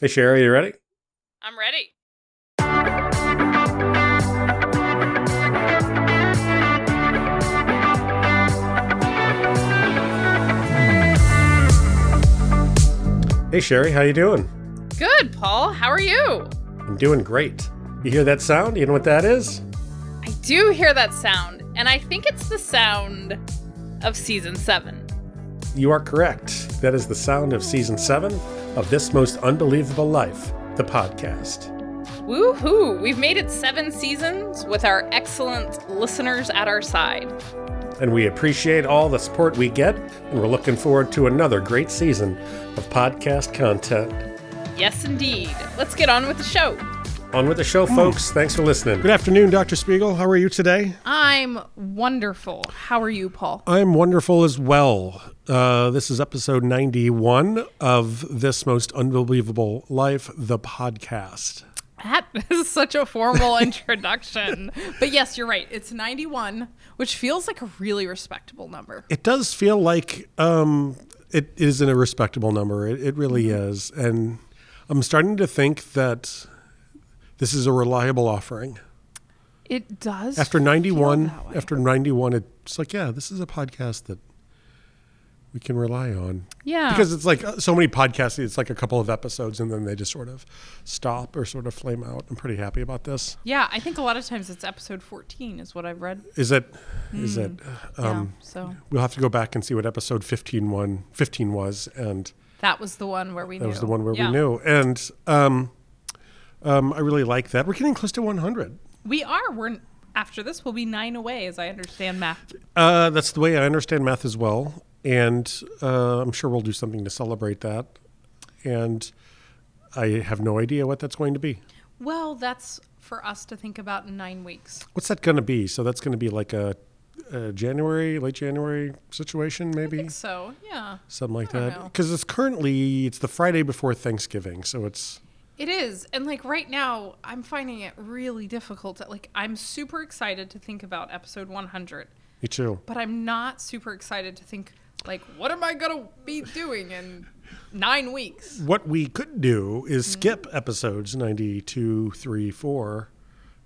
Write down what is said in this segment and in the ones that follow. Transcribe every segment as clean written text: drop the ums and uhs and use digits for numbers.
Hey, Sherry, you ready? I'm ready. Hey, Sherry, how you doing? Good, Paul. How are you? I'm doing great. You hear that sound? You know what that is? I do hear that sound, and I think it's the sound of Season 7. You are correct. That is the sound of Season 7. Of This Most Unbelievable Life, the podcast. Woohoo! We've made it 7 seasons with our excellent listeners at our side. And we appreciate all the support we get, and we're looking forward to another great season of podcast content. Yes, indeed. Let's get on with the show. On with the show, folks. Thanks for listening. Good afternoon, Dr. Spiegel. How are you today? I'm wonderful. How are you, Paul? I'm wonderful as well. This is episode 91 of This Most Unbelievable Life, the podcast. That is such a formal introduction. But yes, you're right. It's 91, which feels like a really respectable number. It does feel like it isn't a respectable number. It really is. And I'm starting to think that this is a reliable offering. It does. After 91, it's like, yeah, this is a podcast that we can rely on. Yeah. Because it's like so many podcasts, it's like a couple of episodes and then they just sort of stop or sort of flame out. I'm pretty happy about this. Yeah. I think a lot of times it's episode 14 is what I've read. Is it? Yeah, so we'll have to go back and see what episode 15 was. And that was the one where we knew. And I really like that. We're getting close to 100. We are. After this, we'll be 9 away as I understand math. That's the way I understand math as well. And I'm sure we'll do something to celebrate that. And I have no idea what that's going to be. Well, that's for us to think about in 9 weeks. What's that going to be? So that's going to be like a late January situation, maybe? I think so, yeah. Something like that. Because it's the Friday before Thanksgiving. So It is. And like right now, I'm finding it really difficult. I'm super excited to think about episode 100. Me too. But I'm not super excited to think, what am I going to be doing in 9 weeks? What we could do is skip episodes 92, 3, 4,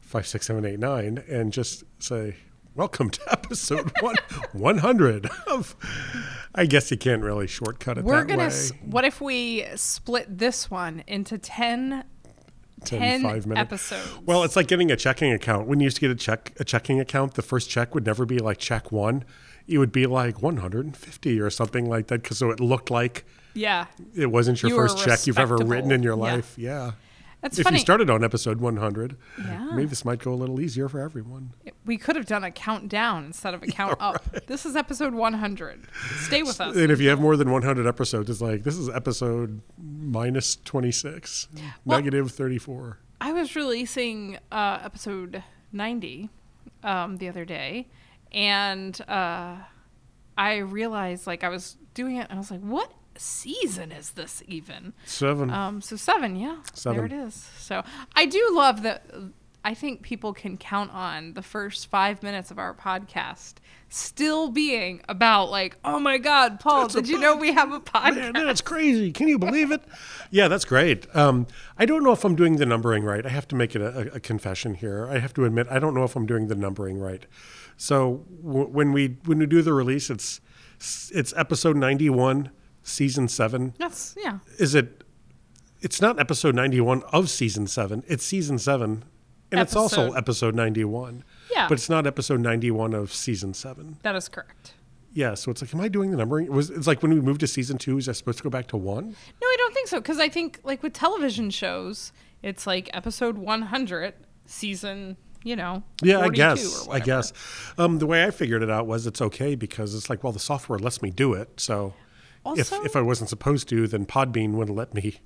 5, 6, 7, 8, 9, and just say, welcome to episode 100 of... I guess you can't really shortcut it that way. What if we split this one into 10 5 minute episodes? Well, it's like getting a checking account. When you used to get a checking account, the first check would never be like check one. It would be like 150 or something like that. So it looked like it wasn't your first check you've ever written in your life. Yeah. That's funny. If you started on episode 100, maybe this might go a little easier for everyone. We could have done a countdown instead of a count up. Right. This is episode 100. Stay with us. And if you have more than 100 episodes, it's like, this is episode minus 26, negative 34. I was releasing episode 90 the other day, and I realized I was doing it, and I was like, what season is this even? 7. So 7, yeah. 7. There it is. So I do love that. I think people can count on the first 5 minutes of our podcast still being about oh my God, Paul, did you know we have a podcast? Man, that's crazy. Can you believe it? Yeah, that's great. I don't know if I'm doing the numbering right. I have to make it a confession here. I have to admit, I don't know if I'm doing the numbering right. So when we do the release, it's episode 91. Season 7? That's, yeah. It's not episode 91 of season 7. It's season 7. And it's also episode 91. Yeah. But it's not episode 91 of season 7. That is correct. Yeah. So am I doing the numbering? It's like when we moved to season 2, is I supposed to go back to 1? No, I don't think so. Because I think with television shows, it's episode 100, season 42 I guess. The way I figured it out was it's okay because it's the software lets me do it. So... Also, if I wasn't supposed to, then Podbean wouldn't let me.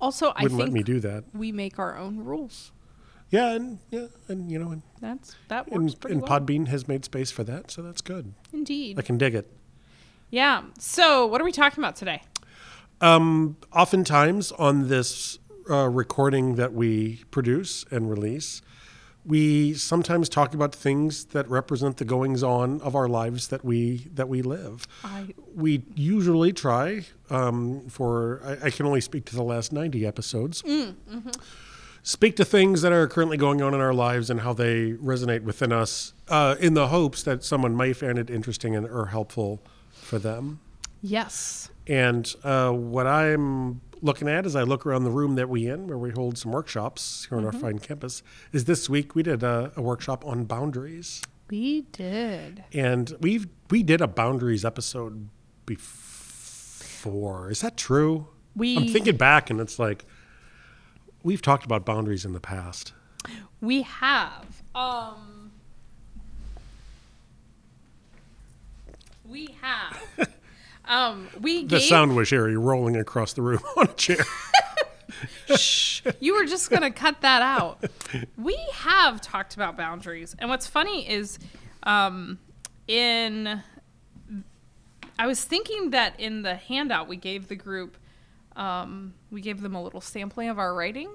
Also, I think let me do that. We make our own rules. And that works pretty well. And Podbean has made space for that, so that's good. Indeed, I can dig it. Yeah. So, what are we talking about today? Oftentimes on this recording that we produce and release, we sometimes talk about things that represent the goings-on of our lives that we live. We usually try, I can only speak to the last 90 episodes, speak to things that are currently going on in our lives and how they resonate within us, in the hopes that someone may find it interesting and or helpful for them. Yes. And what I'm looking at as I look around the room that we're in, where we hold some workshops here on our fine campus, is this week we did a workshop on boundaries. We did. And we did a boundaries episode before. Is that true? I'm thinking back and it's like, we've talked about boundaries in the past. We have. The sound was Sherry rolling across the room on a chair. Shh. You were just going to cut that out. We have talked about boundaries. And what's funny is I was thinking that in the handout we gave the group, we gave them a little sampling of our writing.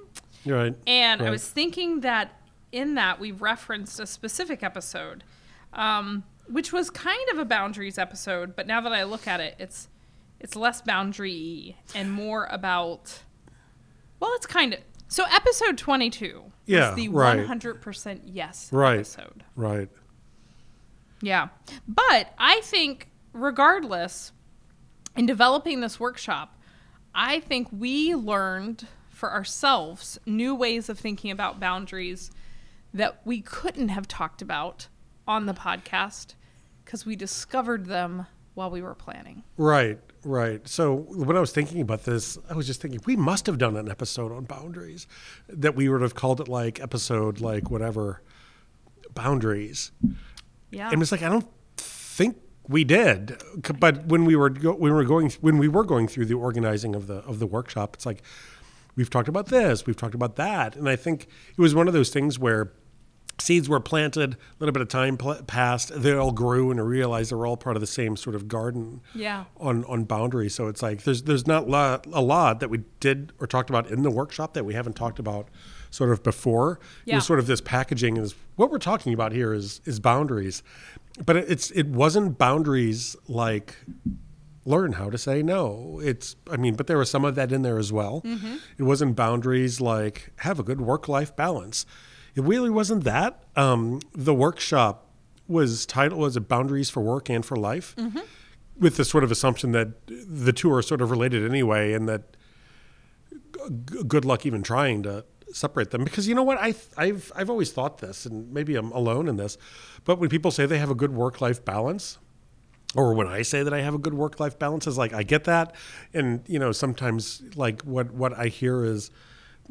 Right. And I was thinking that in that we referenced a specific episode, which was kind of a boundaries episode, but now that I look at it, it's less boundary-y and more about, episode 22 is the 100% yes episode. Right. Yeah. But I think regardless, in developing this workshop, I think we learned for ourselves new ways of thinking about boundaries that we couldn't have talked about on the podcast because we discovered them while we were planning. Right. So when I was thinking about this, I was just thinking we must have done an episode on boundaries that we would have called it like episode, like whatever, boundaries. Yeah. And it's like, I don't think we did. But when we were going through the organizing of the workshop, it's like, we've talked about this, we've talked about that. And I think it was one of those things where seeds were planted, a little bit of time passed, they all grew, and I realized they were all part of the same sort of garden on boundaries. So it's like there's not a lot that we did or talked about in the workshop that we haven't talked about sort of before. Yeah. It was sort of this packaging is what we're talking about here is boundaries. But it wasn't boundaries like learn how to say no. But there was some of that in there as well. Mm-hmm. It wasn't boundaries like have a good work-life balance. It really wasn't that. The workshop was Boundaries for Work and for Life, with the sort of assumption that the two are sort of related anyway, and that good luck even trying to separate them. Because you know what, I've always thought this, and maybe I'm alone in this, but when people say they have a good work-life balance, or when I say that I have a good work-life balance, is like I get that, and you know sometimes like what I hear is,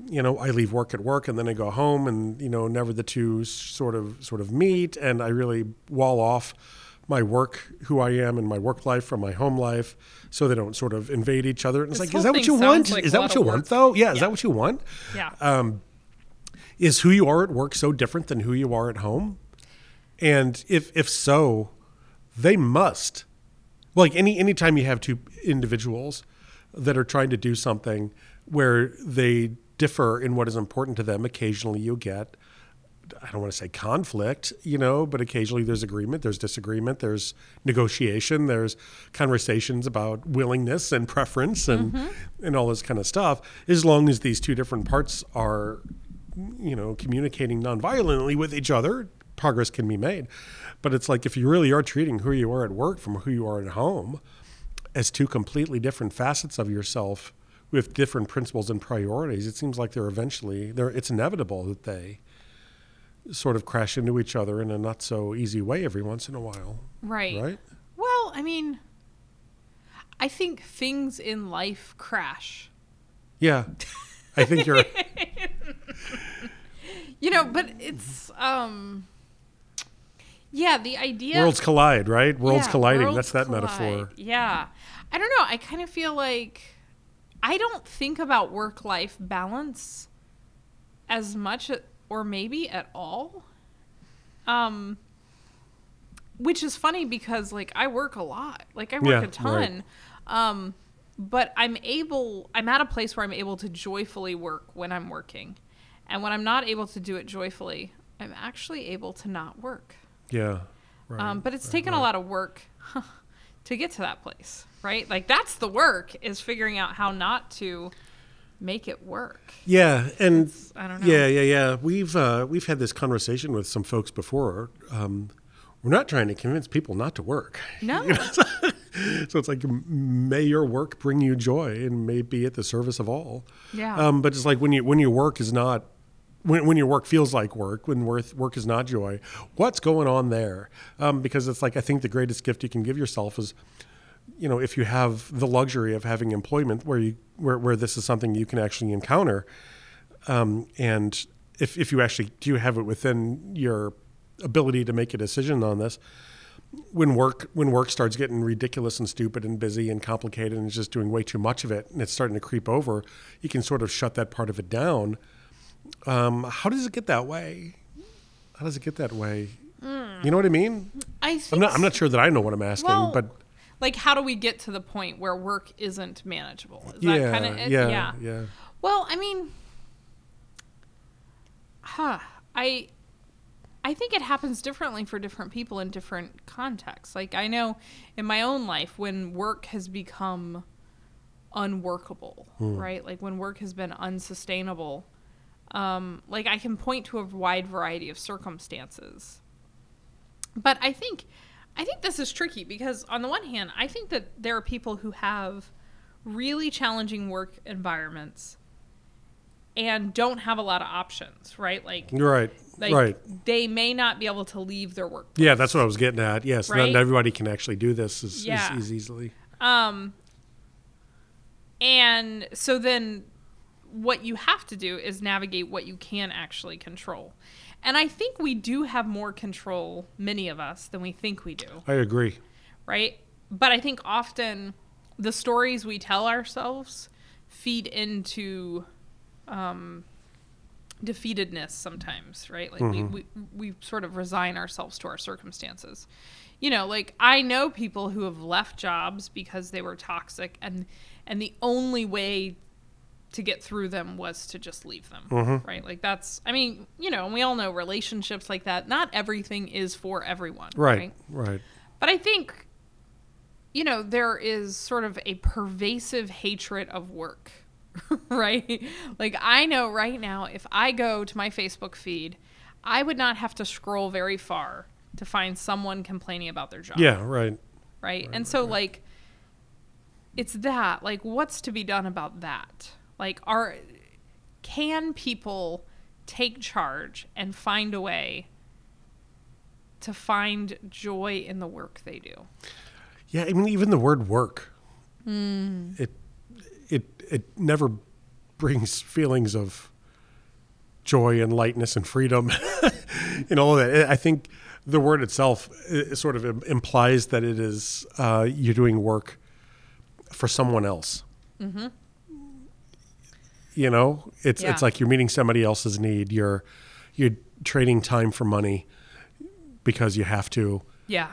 you know, I leave work at work and then I go home and, you know, never the two sort of meet. And I really wall off my work, who I am and my work life from my home life so they don't sort of invade each other. And it's like, is that what you want? Is that what you want though? Yeah. Is that what you want? Yeah. Is who you are at work so different than who you are at home? And if so, they must, like anytime you have two individuals that are trying to do something where they differ in what is important to them. Occasionally you get, I don't want to say conflict, you know, but occasionally there's agreement, there's disagreement, there's negotiation, there's conversations about willingness and preference and all this kind of stuff. As long as these two different parts are, you know, communicating nonviolently with each other, progress can be made. But it's like if you really are treating who you are at work from who you are at home as two completely different facets of yourself with different principles and priorities, it seems like it's inevitable that they sort of crash into each other in a not so easy way every once in a while. Right. Well, I mean, I think things in life crash. Yeah. I think you're you know, but it's the idea worlds collide, right? Worlds colliding. That's that metaphor. Yeah. I don't know. I kind of feel like I don't think about work-life balance as much or maybe at all, which is funny because, like, I work a lot. Like, I work a ton, right. But I'm at a place where I'm able to joyfully work when I'm working. And when I'm not able to do it joyfully, I'm actually able to not work. Yeah. Right, but it's taken a lot of work to get to that place, right? Like, that's the work, is figuring out how not to make it work. Yeah. And it's, I don't know. Yeah. We've had this conversation with some folks before. We're not trying to convince people not to work. No. You know? So it's like, may your work bring you joy and may be at the service of all. Yeah. But it's like when your work is not, when your work feels like work, when work is not joy, what's going on there? Because it's like, I think the greatest gift you can give yourself is, you know, if you have the luxury of having employment where this is something you can actually encounter. And if you actually do have it within your ability to make a decision on this, when work starts getting ridiculous and stupid and busy and complicated and just doing way too much of it and it's starting to creep over, you can sort of shut that part of it down. How does it get that way? You know what I mean? I'm not sure that I know what I'm asking, but like, how do we get to the point where work isn't manageable? Is that kind of it? Yeah. Well, I mean, I think it happens differently for different people in different contexts. Like, I know in my own life when work has become unworkable, right? Like when work has been unsustainable, like I can point to a wide variety of circumstances. But I think this is tricky because on the one hand, I think that there are people who have really challenging work environments and don't have a lot of options, right? Like, they may not be able to leave their workplace. Yeah, that's what I was getting at. Yes, right? Not everybody can actually do this as easily. And so then what you have to do is navigate what you can actually control. And I think we do have more control, many of us, than we think we do. I agree. Right? But I think often the stories we tell ourselves feed into defeatedness sometimes, right? Like we sort of resign ourselves to our circumstances. You know, like I know people who have left jobs because they were toxic and the only way to get through them was to just leave them, right? Like that's, I mean, you know, and we all know relationships like that. Not everything is for everyone. Right. But I think, you know, there is sort of a pervasive hatred of work. Right? Like I know right now, if I go to my Facebook feed, I would not have to scroll very far to find someone complaining about their job. Yeah, right. Right? And so like, it's that, like what's to be done about that? Like can people take charge and find a way to find joy in the work they do? Yeah, I mean, even the word work, it never brings feelings of joy and lightness and freedom and all of that. I think the word itself sort of implies that it is you're doing work for someone else. You know, it's like you're meeting somebody else's need. You're trading time for money because you have to. Yeah.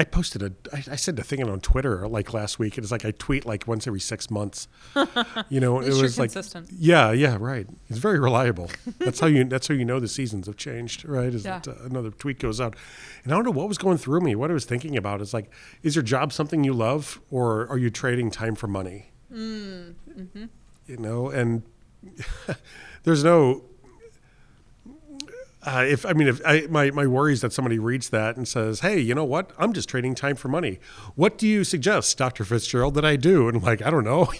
I posted I said the thing on Twitter like last week. It's like I tweet like once every 6 months. You know, it was like consistent. Yeah, right. It's very reliable. That's how you know the seasons have changed, right? That another tweet goes out, and I don't know what was going through me. What I was thinking about is like, is your job something you love, or are you trading time for money? You know, and there's no. My worry is that somebody reads that and says, hey, you know what? I'm just trading time for money. What do you suggest, Dr. Fitzgerald, that I do? And I'm like, I don't know.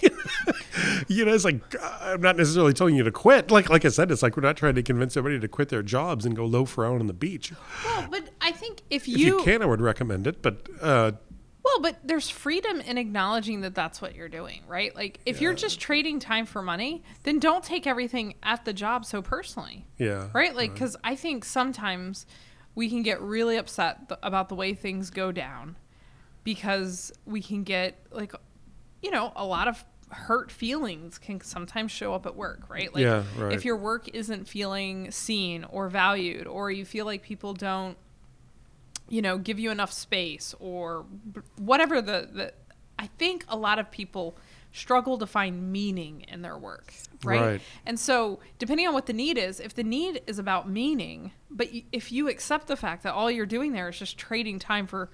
You know, it's like, I'm not necessarily telling you to quit. Like I said, it's like we're not trying to convince everybody to quit their jobs and go loaf around on the beach. Well, but I think if you can, I would recommend it. But but there's freedom in acknowledging that that's what you're doing, right? Like if you're just trading time for money, then don't take everything at the job so personally. Yeah. Right? Like, because I think sometimes we can get really upset about the way things go down because we can get like, you know, a lot of hurt feelings can sometimes show up at work, right? Like if your work isn't feeling seen or valued, or you feel like people don't, you know, give you enough space or whatever I think a lot of people struggle to find meaning in their work, right? And so depending on what the need is, if the need is about meaning, but if you accept the fact that all you're doing there is just trading time for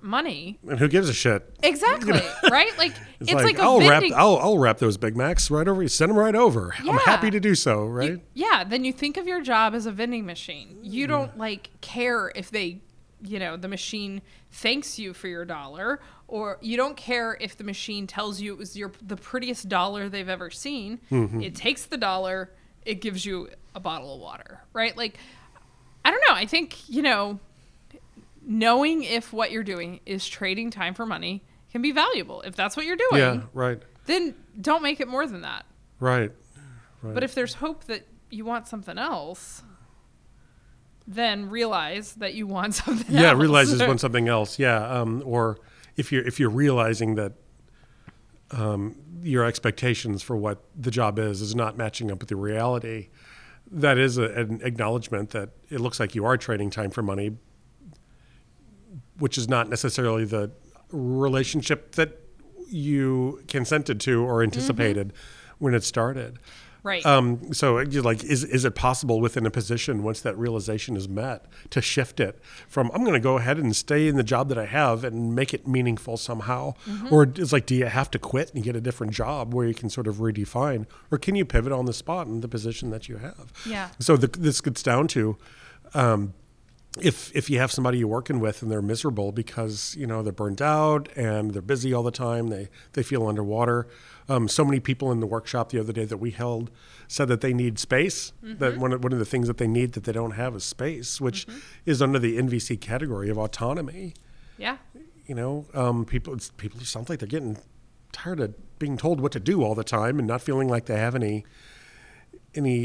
money, and who gives a shit? Exactly, you know? Right? Like it's like I'll wrap those Big Macs right over. You send them right over. Yeah. I'm happy to do so, right? Then you think of your job as a vending machine. You don't care if they, the machine thanks you for your dollar, or you don't care if the machine tells you it was the prettiest dollar they've ever seen. Mm-hmm. It takes the dollar. It gives you a bottle of water, right? Like, I don't know. I think knowing if what you're doing is trading time for money can be valuable. If that's what you're doing, then don't make it more than that. Right. But if there's hope that you want something else, then realize that you want something else. Yeah, realize you want something else. Yeah, or if you're realizing that your expectations for what the job is not matching up with the reality, that is an acknowledgement that it looks like you are trading time for money, which is not necessarily the relationship that you consented to or anticipated when it started. Right. So is it possible within a position, once that realization is met, to shift it from, I'm going to go ahead and stay in the job that I have and make it meaningful somehow? Mm-hmm. Or it's like, do you have to quit and get a different job where you can sort of redefine? Or can you pivot on the spot in the position that you have? Yeah. So this gets down to, if you have somebody you're working with and they're miserable because they're burnt out and they're busy all the time, they feel underwater. So many people in the workshop the other day that we held said that they need space. Mm-hmm. That one of the things that they need that they don't have is space, which is under the NVC category of autonomy. Yeah, people sound like they're getting tired of being told what to do all the time and not feeling like they have any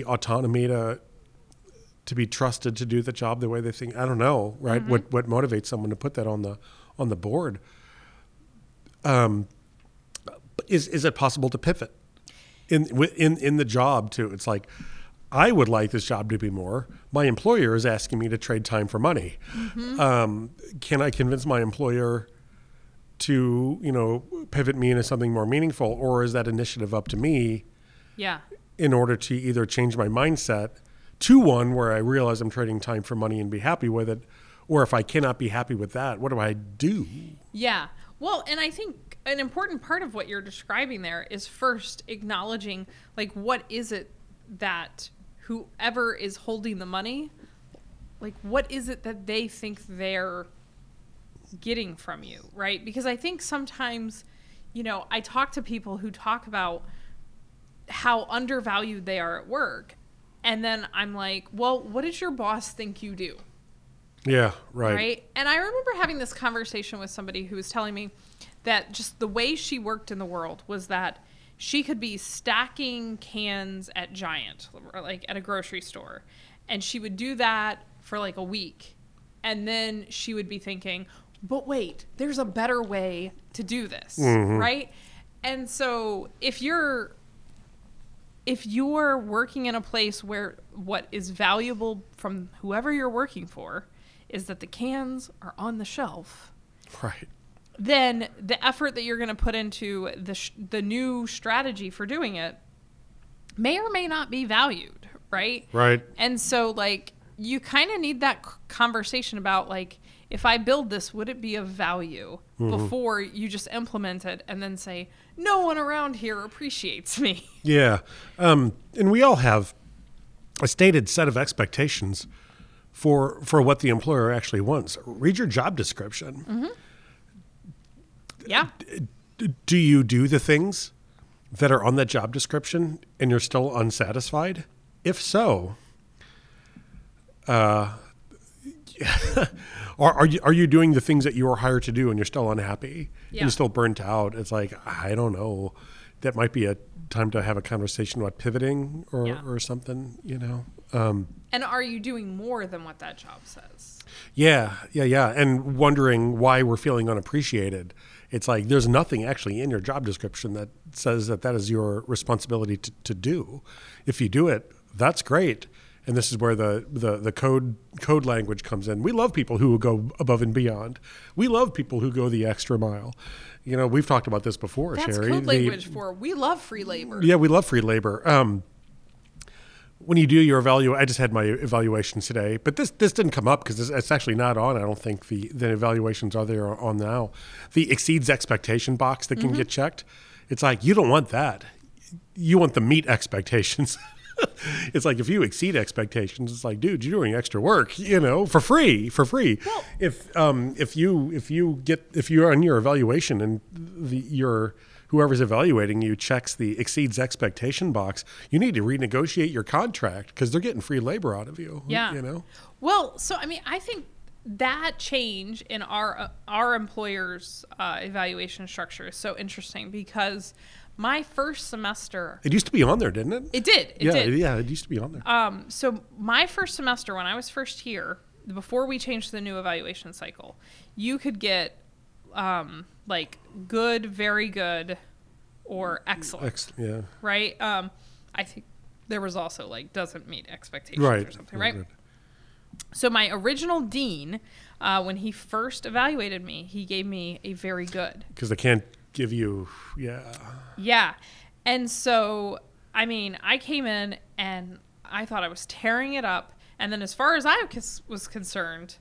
autonomy to be trusted to do the job the way they think. I don't know, right? Mm-hmm. What motivates someone to put that on the board? Is it possible to pivot in the job too? It's like, I would like this job to be more. My employer is asking me to trade time for money. Mm-hmm. Can I convince my employer to pivot me into something more meaningful, or is that initiative up to me? Yeah. In order to either change my mindset to one where I realize I'm trading time for money and be happy with it, or if I cannot be happy with that, what do I do? Yeah. Well, and I think an important part of what you're describing there is first acknowledging, like, what is it that whoever is holding the money, like, what is it that they think they're getting from you, right? Because I think sometimes, I talk to people who talk about how undervalued they are at work. And then I'm like, well, what does your boss think you do? Yeah, right. Right. And I remember having this conversation with somebody who was telling me that just the way she worked in the world was that she could be stacking cans at Giant, like at a grocery store. And she would do that for like a week. And then she would be thinking, but wait, there's a better way to do this, right? And so if you're working in a place where what is valuable from whoever you're working for is that the cans are on the shelf, right? Then the effort that you're going to put into the new strategy for doing it may or may not be valued, right? Right. And so, like, you kind of need that conversation about, like, if I build this, would it be of value before you just implement it and then say, no one around here appreciates me? Yeah. And we all have a stated set of expectations for what the employer actually wants. Read your job description. Mm-hmm. Yeah. Do you do the things that are on that job description and you're still unsatisfied? If so, are you doing the things that you were hired to do and you're still unhappy and still burnt out? It's like, I don't know. That might be a time to have a conversation about pivoting or something, And are you doing more than what that job says? Yeah. And wondering why we're feeling unappreciated. It's like, there's nothing actually in your job description that says that is your responsibility to do. If you do it, that's great. And this is where the code language comes in. We love people who go above and beyond. We love people who go the extra mile. You know, we've talked about this before, That's Sherry. That's code language for we love free labor. Yeah, we love free labor. When you do your evaluation, I just had my evaluations today, but this didn't come up because it's actually not on. I don't think the evaluations are there on now. The exceeds expectation box that can get checked. It's like, you don't want that. You want the meet expectations. It's like, if you exceed expectations, it's like, dude, you're doing extra work, you know, for free. Well, if you're on your evaluation and whoever's evaluating you checks the exceeds expectation box, you need to renegotiate your contract because they're getting free labor out of you. Yeah. You know? Well, so, I mean, I think that change in our employer's evaluation structure is so interesting because my first semester... It used to be on there, didn't it? It did. Yeah, it used to be on there. So my first semester, when I was first here, before we changed the new evaluation cycle, you could get... like good, very good, or excellent. Yeah. Right? I think there was also like doesn't meet expectations or something, right? So my original dean, when he first evaluated me, he gave me a very good. Because they can't give you, Yeah. And so, I mean, I came in and I thought I was tearing it up. And then as far as I was concerned,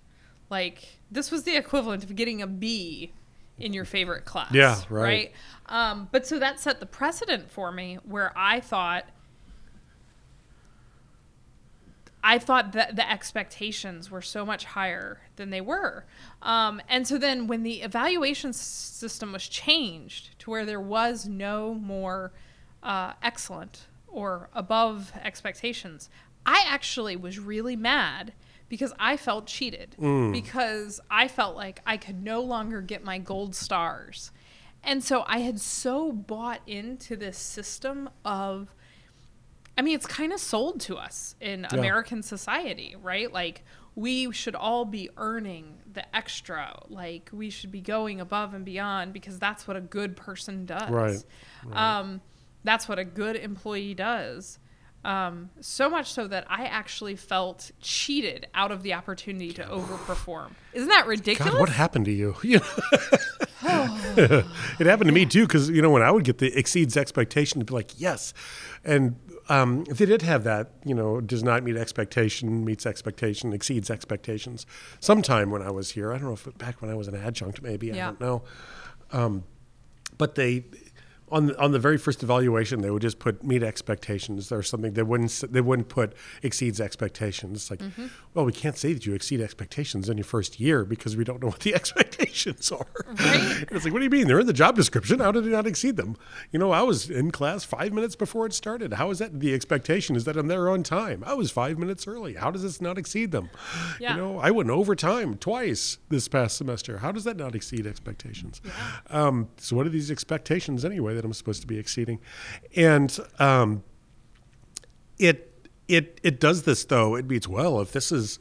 like this was the equivalent of getting a B in your favorite class. Yeah, right? But so that set the precedent for me where I thought that the expectations were so much higher than they were. And so then when the evaluation system was changed to where there was no more excellent or above expectations, I actually was really mad because I felt cheated, because I felt like I could no longer get my gold stars. And so I had so bought into this system of, I mean, it's kind of sold to us in American society, right? Like, we should all be earning the extra. Like, we should be going above and beyond because that's what a good person does. Right. That's what a good employee does. So much so that I actually felt cheated out of the opportunity to overperform. Isn't that ridiculous? God, what happened to you? It happened to me too, because you know when I would get the exceeds expectation, it'd be like yes, and if they did have that, you know, does not meet expectation, meets expectation, exceeds expectations. Sometime when I was here, I don't know if back when I was an adjunct, maybe I don't know, but they. On the very first evaluation, they would just put meet expectations or something. They wouldn't put exceeds expectations. It's like, well, we can't say that you exceed expectations in your first year because we don't know what the expectations are. Right? It's like, what do you mean? They're in the job description. How did you not exceed them? You know, I was in class 5 minutes before it started. How is that? The expectation is that I'm there on time. I was 5 minutes early. How does this not exceed them? Yeah. You know, I went overtime twice this past semester. How does that not exceed expectations? Yeah. So what are these expectations anyway that I'm supposed to be exceeding? And it does this though. It beats, well, if this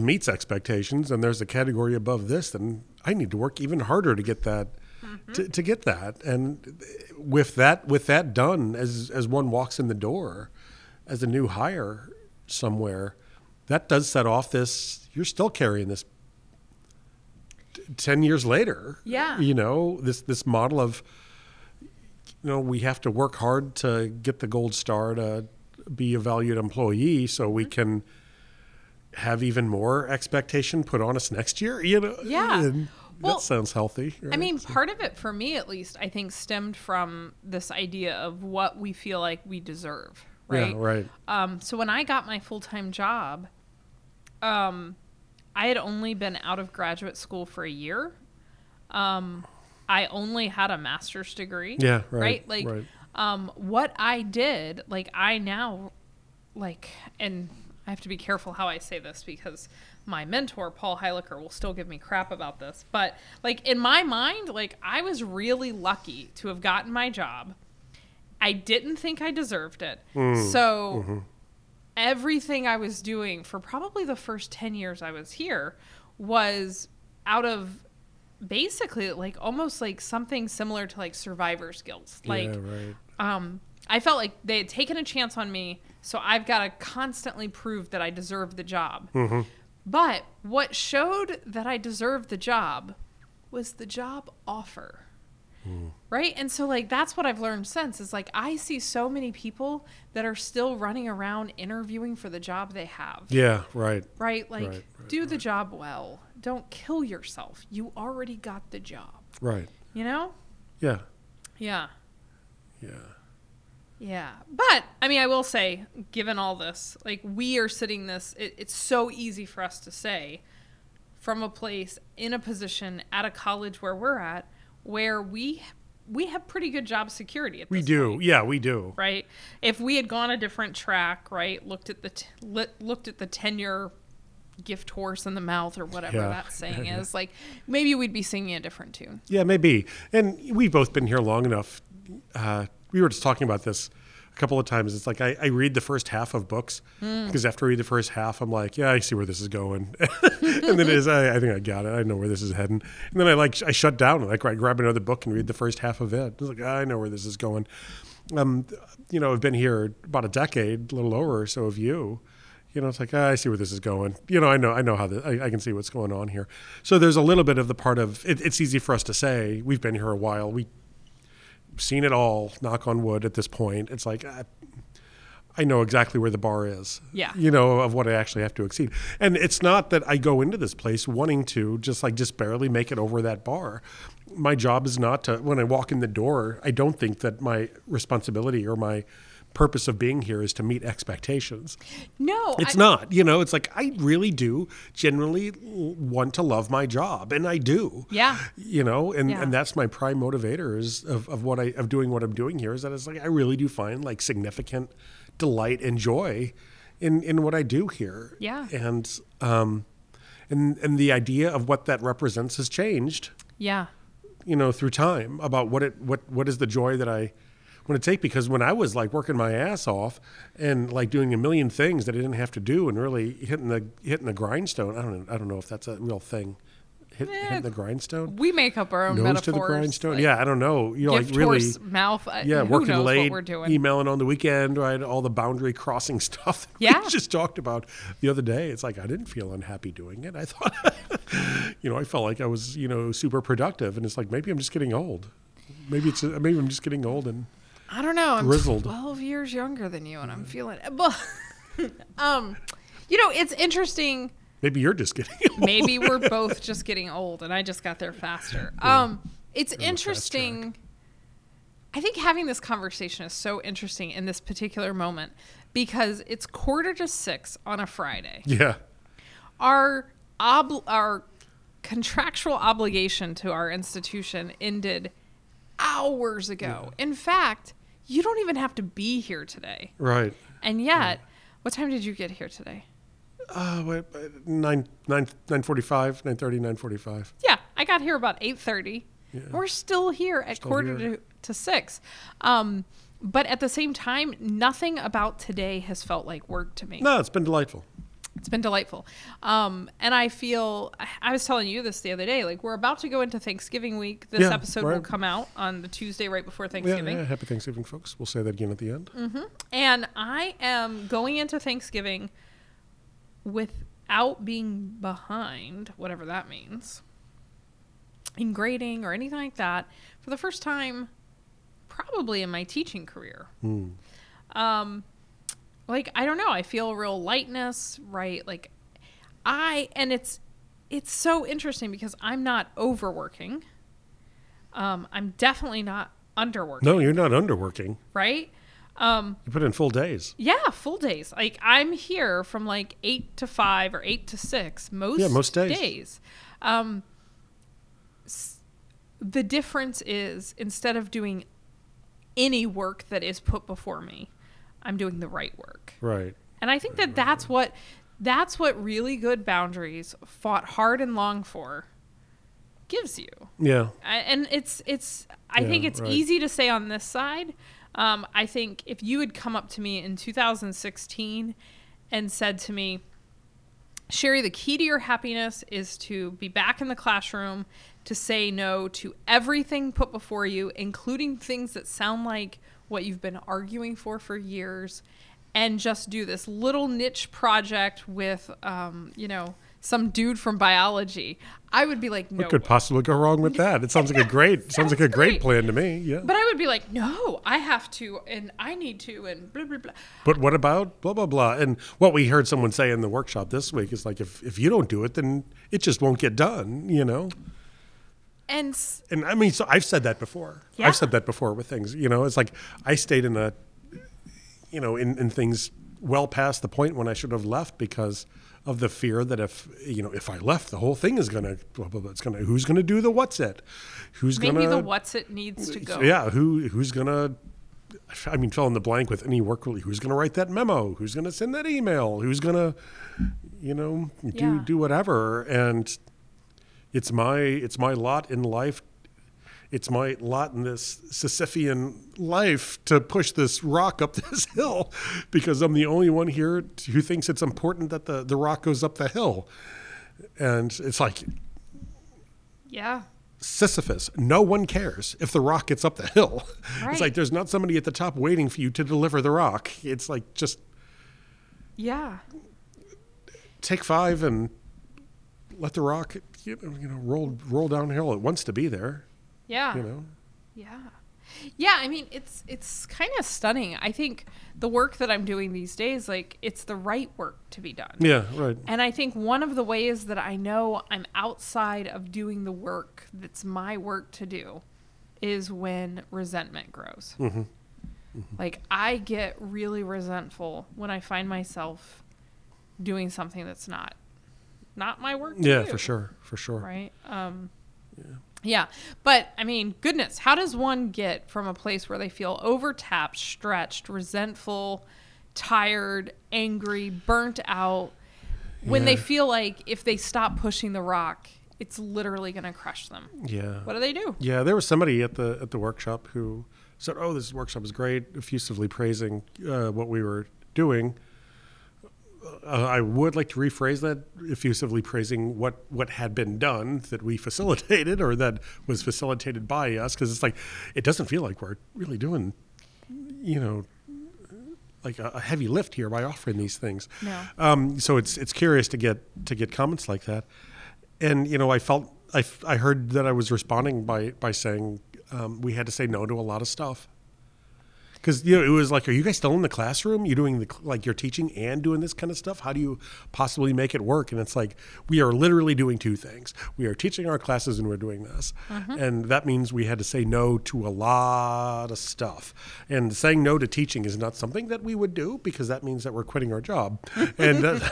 meets expectations and there's a category above this, then I need to work even harder to get that to get that. And with that done, as one walks in the door as a new hire somewhere, that does set off this, you're still carrying this 10 years later. Yeah. You know, this model of, you know, we have to work hard to get the gold star to be a valued employee so we can have even more expectation put on us next year, you know? Yeah. And that sounds healthy. Right? I mean, part of it for me, at least, I think stemmed from this idea of what we feel like we deserve, right? Yeah, right. So when I got my full-time job, I had only been out of graduate school for a year. I only had a master's degree. Yeah, right. Like, what I did, like, I now, like, and I have to be careful how I say this because my mentor, Paul Heiliker, will still give me crap about this. But, like, in my mind, like, I was really lucky to have gotten my job. I didn't think I deserved it. So everything I was doing for probably the first 10 years I was here was out of... basically like almost like something similar to like survivor's guilt. Like I felt like they had taken a chance on me, So I've got to constantly prove that I deserve the job. Mm-hmm. But what showed that I deserved the job was the job offer. Mm. Right? And so, like, that's what I've learned since is, like, I see so many people that are still running around interviewing for the job they have. Yeah, right. Right? Like, do the job well. Don't kill yourself. You already got the job. Right. You know? Yeah. Yeah. Yeah. Yeah. But, I mean, I will say, given all this, like, we are sitting this, it's so easy for us to say from a place in a position at a college where we're at, where we have pretty good job security at this point. We do. Yeah, we do. Right? If we had gone a different track, right, looked at the tenure gift horse in the mouth or whatever that saying is, like, maybe we'd be singing a different tune. Yeah, maybe. And we've both been here long enough. We were just talking about this a couple of times. It's like I read the first half of books because after I read the first half, I'm like, yeah, I see where this is going. And then I think I got it. I know where this is heading. And then I shut down and I grab another book and read the first half of it. It's like, I know where this is going. You know, I've been here about a decade, a little over, so have you. You know, it's like, I see where this is going. You know, I know how I can see what's going on here. So there's a little bit of the part of, it's easy for us to say, we've been here a while. We've seen it all, knock on wood at this point. It's like, I know exactly where the bar is, you know, of what I actually have to exceed. And it's not that I go into this place wanting to just barely make it over that bar. My job is not to, when I walk in the door, I don't think that my responsibility or my purpose of being here is to meet expectations. No, it's not. You know, it's like I really do generally want to love my job, and I do. Yeah. You know, and that's my prime motivator is of doing what I'm doing here is that it's like I really do find like significant delight and joy in what I do here. Yeah. And the idea of what that represents has changed. Yeah. You know, through time about what is the joy that I want to take, because when I was like working my ass off and like doing a million things that I didn't have to do and really hitting the grindstone. I don't know if that's a real thing. Hitting the grindstone. We make up our own metaphors. Nose to the grindstone. Like, yeah, I don't know. You know, like really mouth. Yeah, working late, what we're doing. Emailing on the weekend, right? All the boundary crossing stuff that we just talked about the other day. It's like I didn't feel unhappy doing it. I thought, you know, I felt like I was, you know, super productive, and it's like maybe I'm just getting old. Maybe I'm just getting old and. I don't know. I'm grizzled. 12 years younger than you, and I'm feeling. You know, it's interesting. Maybe you're just getting old. Maybe we're both just getting old, and I just got there faster. Yeah. It's interesting. I think having this conversation is so interesting in this particular moment because it's 5:45 on a Friday. Yeah. Our contractual obligation to our institution ended hours ago. Yeah. In fact, you don't even have to be here today. Right. And yet, what time did you get here today? 9:45, 9:30, 9:45. Yeah, I got here about 8:30. Yeah. We're still here at 5:45. But at the same time, nothing about today has felt like work to me. No, it's been delightful. It's been delightful. And I feel, I was telling you this the other day, like we're about to go into Thanksgiving week. This episode will come out on the Tuesday right before Thanksgiving. Yeah, happy Thanksgiving, folks. We'll say that again at the end. Mm-hmm. And I am going into Thanksgiving without being behind, whatever that means, in grading or anything like that, for the first time probably in my teaching career. Mm. Like, I don't know. I feel real lightness, right? Like, and it's so interesting because I'm not overworking. I'm definitely not underworking. No, you're not underworking. Right? You put in full days. Yeah, full days. Like, I'm here from like 8 to 5 or 8 to 6 most days. The difference is instead of doing any work that is put before me, I'm doing the right work. Right. And I think that's what really good boundaries fought hard and long for gives you. Yeah. And I think it's easy to say on this side. I think if you had come up to me in 2016 and said to me, Sherry, the key to your happiness is to be back in the classroom, to say no to everything put before you, including things that sound like what you've been arguing for years, and just do this little niche project with, you know, some dude from biology, I would be like, no. What could possibly go wrong with that? It sounds like a great, sounds like a great plan to me. Yeah. But I would be like, no, I have to, and I need to, and blah, blah, blah. But what about blah, blah, blah? And what we heard someone say in the workshop this week is like, if you don't do it, then it just won't get done, you know? And I mean, so I've said that before. Yeah. I've said that before with things, you know, it's like I stayed in a, you know, in things well past the point when I should have left because of the fear that if, you know, if I left, the whole thing is going to, blah, blah, blah, it's going to, who's going to do the what's it? Who's going to. Maybe the what's it needs to go. Yeah. Who's going to, I mean, fill in the blank with any work, really, who's going to write that memo? Who's going to send that email? Who's going to, you know, do whatever. And it's my lot in life. It's my lot in this Sisyphean life to push this rock up this hill because I'm the only one here who thinks it's important that the rock goes up the hill. And it's like, yeah, Sisyphus, no one cares if the rock gets up the hill. Right. It's like there's not somebody at the top waiting for you to deliver the rock. It's like just take five and let the rock roll downhill. It wants to be there. Yeah. You know? Yeah. Yeah. I mean, it's kind of stunning. I think the work that I'm doing these days, like it's the right work to be done. Yeah. Right. And I think one of the ways that I know I'm outside of doing the work that's my work to do is when resentment grows. Mm-hmm. Mm-hmm. Like I get really resentful when I find myself doing something that's not my work to do. Yeah, for sure. For sure. Right. Yeah. But I mean, goodness, how does one get from a place where they feel overtapped, stretched, resentful, tired, angry, burnt out, when they feel like if they stop pushing the rock, it's literally going to crush them? Yeah. What do they do? Yeah. There was somebody at the workshop who said, oh, this workshop is great, effusively praising what we were doing. I would like to rephrase that, effusively praising what had been done that we facilitated or that was facilitated by us, because it's like it doesn't feel like we're really doing, you know, like a heavy lift here by offering these things. No. So it's curious to get comments like that, and you know, I felt I heard that I was responding by saying we had to say no to a lot of stuff. Because, you know, it was like, are you guys still in the classroom? You're doing you're teaching and doing this kind of stuff? How do you possibly make it work? And it's like, we are literally doing two things. We are teaching our classes and we're doing this. Mm-hmm. And that means we had to say no to a lot of stuff. And saying no to teaching is not something that we would do because that means that we're quitting our job. And that's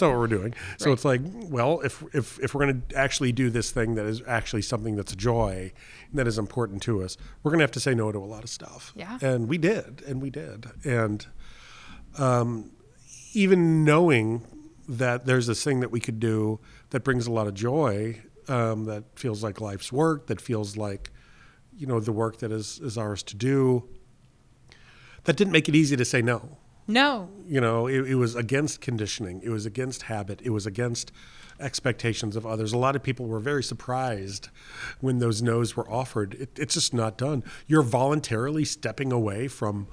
not what we're doing. So It's like, well, if we're going to actually do this thing that is actually something that's a joy and that is important to us, we're going to have to say no to a lot of stuff. Yeah. And we did. And even knowing that there's this thing that we could do that brings a lot of joy, that feels like life's work, that feels like, you know, the work that is ours to do, that didn't make it easy to say no. No. You know, it was against conditioning. It was against habit. It was against expectations of others. A lot of people were very surprised when those no's were offered. It's just not done. You're voluntarily stepping away from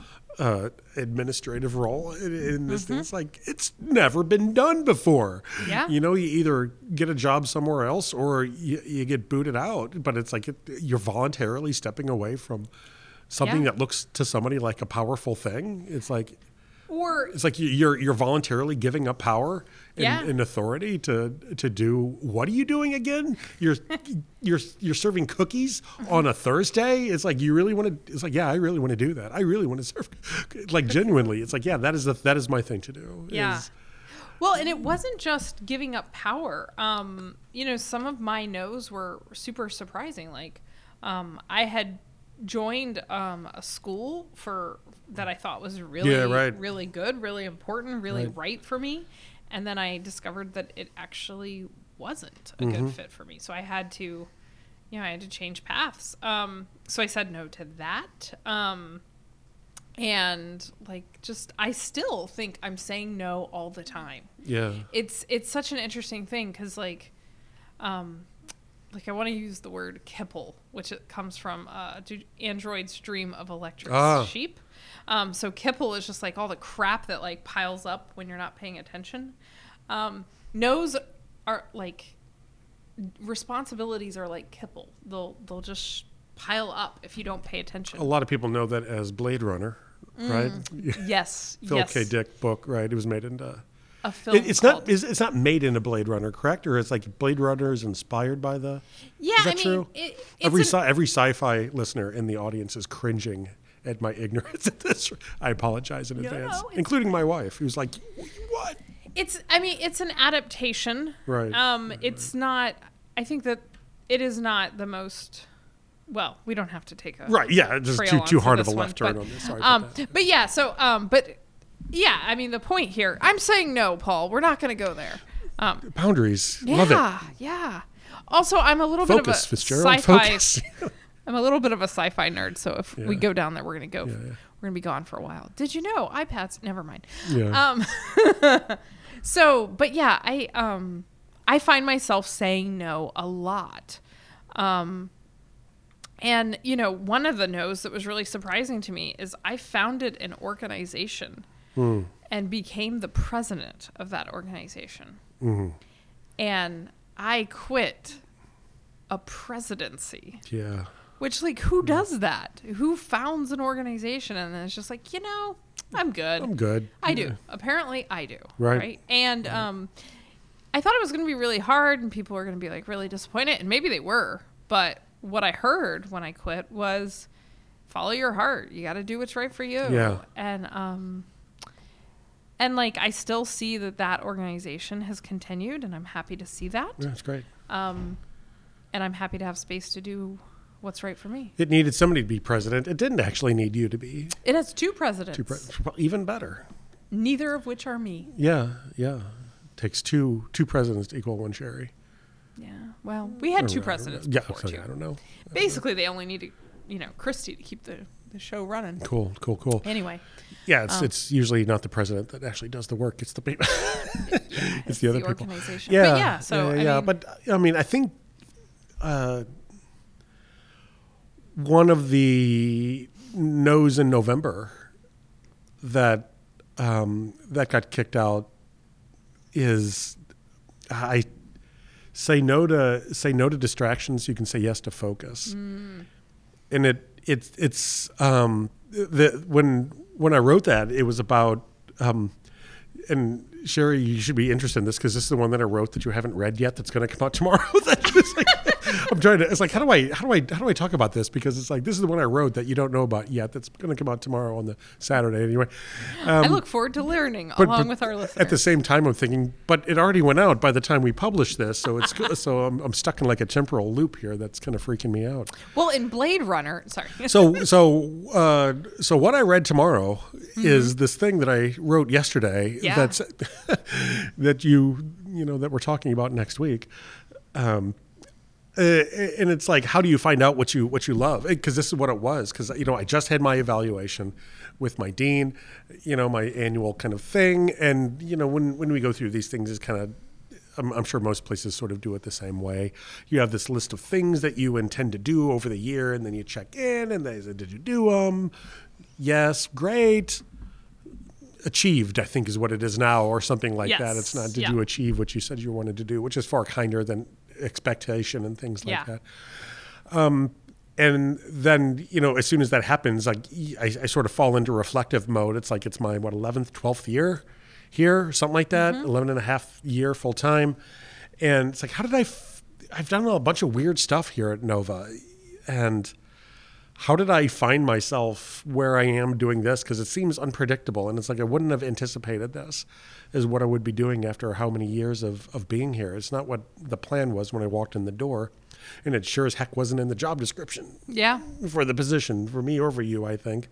administrative role in this thing. It's like, it's never been done before. Yeah. You know, you either get a job somewhere else or you get booted out. But it's like you're voluntarily stepping away from something that looks to somebody like a powerful thing. It's like... Or it's like you're voluntarily giving up power and authority to do. What are you doing again? You're serving cookies on a Thursday. It's like you really want to. It's like, yeah, I really want to do that. I really want to serve. Like genuinely, it's like, yeah, that is my thing to do. Yeah. Well, and it wasn't just giving up power. You know, some of my no's were super surprising. Like, I had joined a school that I thought was really, really good, really important, really right for me. And then I discovered that it actually wasn't a good fit for me. So I had to, you know, change paths. So I said no to that. And like, just, I still think I'm saying no all the time. Yeah. It's such an interesting thing. Cause like, like I want to use the word kipple, which it comes from Android's Dream of Electric Sheep. So kipple is just like all the crap that like piles up when you're not paying attention. No's are like responsibilities are like kipple. They'll just pile up if you don't pay attention. A lot of people know that as Blade Runner, right? Yes. Philip K. Dick book, right? It was made into a film. It's not made into Blade Runner, correct? Or it's like Blade Runner is inspired by the. Yeah, is that true? Every sci-fi listener in the audience is cringing at my ignorance at this. I apologize in advance, including my wife, who's like, "What?" It's an adaptation. Right. It's not. I think that it is not the most. Well, we don't have to take a right. Yeah, just too hard of a left turn on this. Sorry about that. But yeah. So yeah, the point here. I'm saying no, Paul. We're not going to go there. Boundaries. Yeah, love it. Yeah. Also, I'm a little I'm a little bit of a sci-fi nerd, so if we go down there, we're going to go. Yeah, yeah. We're going to be gone for a while. Did you know iPads? Never mind. Yeah. I find myself saying no a lot. And, one of the no's that was really surprising to me is I founded an organization and became the president of that organization. Mm-hmm. And I quit a presidency. Yeah. Which, like, who does that? Who founds an organization and then it's just like, I'm good. I do. Apparently, I do. Right? And I thought it was going to be really hard and people were going to be, like, really disappointed. And maybe they were, but... What I heard when I quit was follow your heart. You got to do what's right for you. Yeah. And like, I still see that organization has continued and I'm happy to see that. Yeah, that's great. And I'm happy to have space to do what's right for me. It needed somebody to be president. It didn't actually need you to be. It has two presidents. Well, even better. Neither of which are me. Yeah. Yeah. It takes two presidents to equal one Sherry. Yeah. Well, we had two presidents before, too. I don't know. Basically, they only needed, Christie to keep the show running. Cool. Anyway. Yeah, it's usually not the president that actually does the work. It's the people. It's the other people. Organization. Yeah. But yeah. So, yeah. I think one of the no's in November that that got kicked out is I... Say no to distractions. You can say yes to focus. Mm. And when I wrote that, it was about and Sherry, you should be interested in this because this is the one that I wrote that you haven't read yet. That's going to come out tomorrow. I'm trying to. It's like how do I talk about this because it's like this is the one I wrote that you don't know about yet. That's going to come out tomorrow on the Saturday anyway. I look forward to learning along with our listeners. At the same time, I'm thinking, but it already went out by the time we published this, so it's so I'm stuck in like a temporal loop here that's kind of freaking me out. Well, in Blade Runner, sorry. So what I read tomorrow is this thing that I wrote yesterday. Yeah. That's that you that we're talking about next week. And it's like, how do you find out what you love? Because this is what it was. Because I just had my evaluation with my dean, my annual kind of thing. And when we go through these things, is kind of, I'm sure most places sort of do it the same way. You have this list of things that you intend to do over the year, and then you check in, and they say, did you do them? Yes, great. Achieved, I think, is what it is now, or something like that. It's not did you achieve what you said you wanted to do, which is far kinder than expectation and things like that. And then, as soon as that happens, like I sort of fall into reflective mode. It's like it's my 12th year here, something like that, 11 and a half year full time. And it's like, how did I've done a bunch of weird stuff here at Nova, and how did I find myself where I am doing this? Because it seems unpredictable. And it's like I wouldn't have anticipated this is what I would be doing after how many years of being here. It's not what the plan was when I walked in the door. And it sure as heck wasn't in the job description. Yeah. For the position, for me or for you, I think.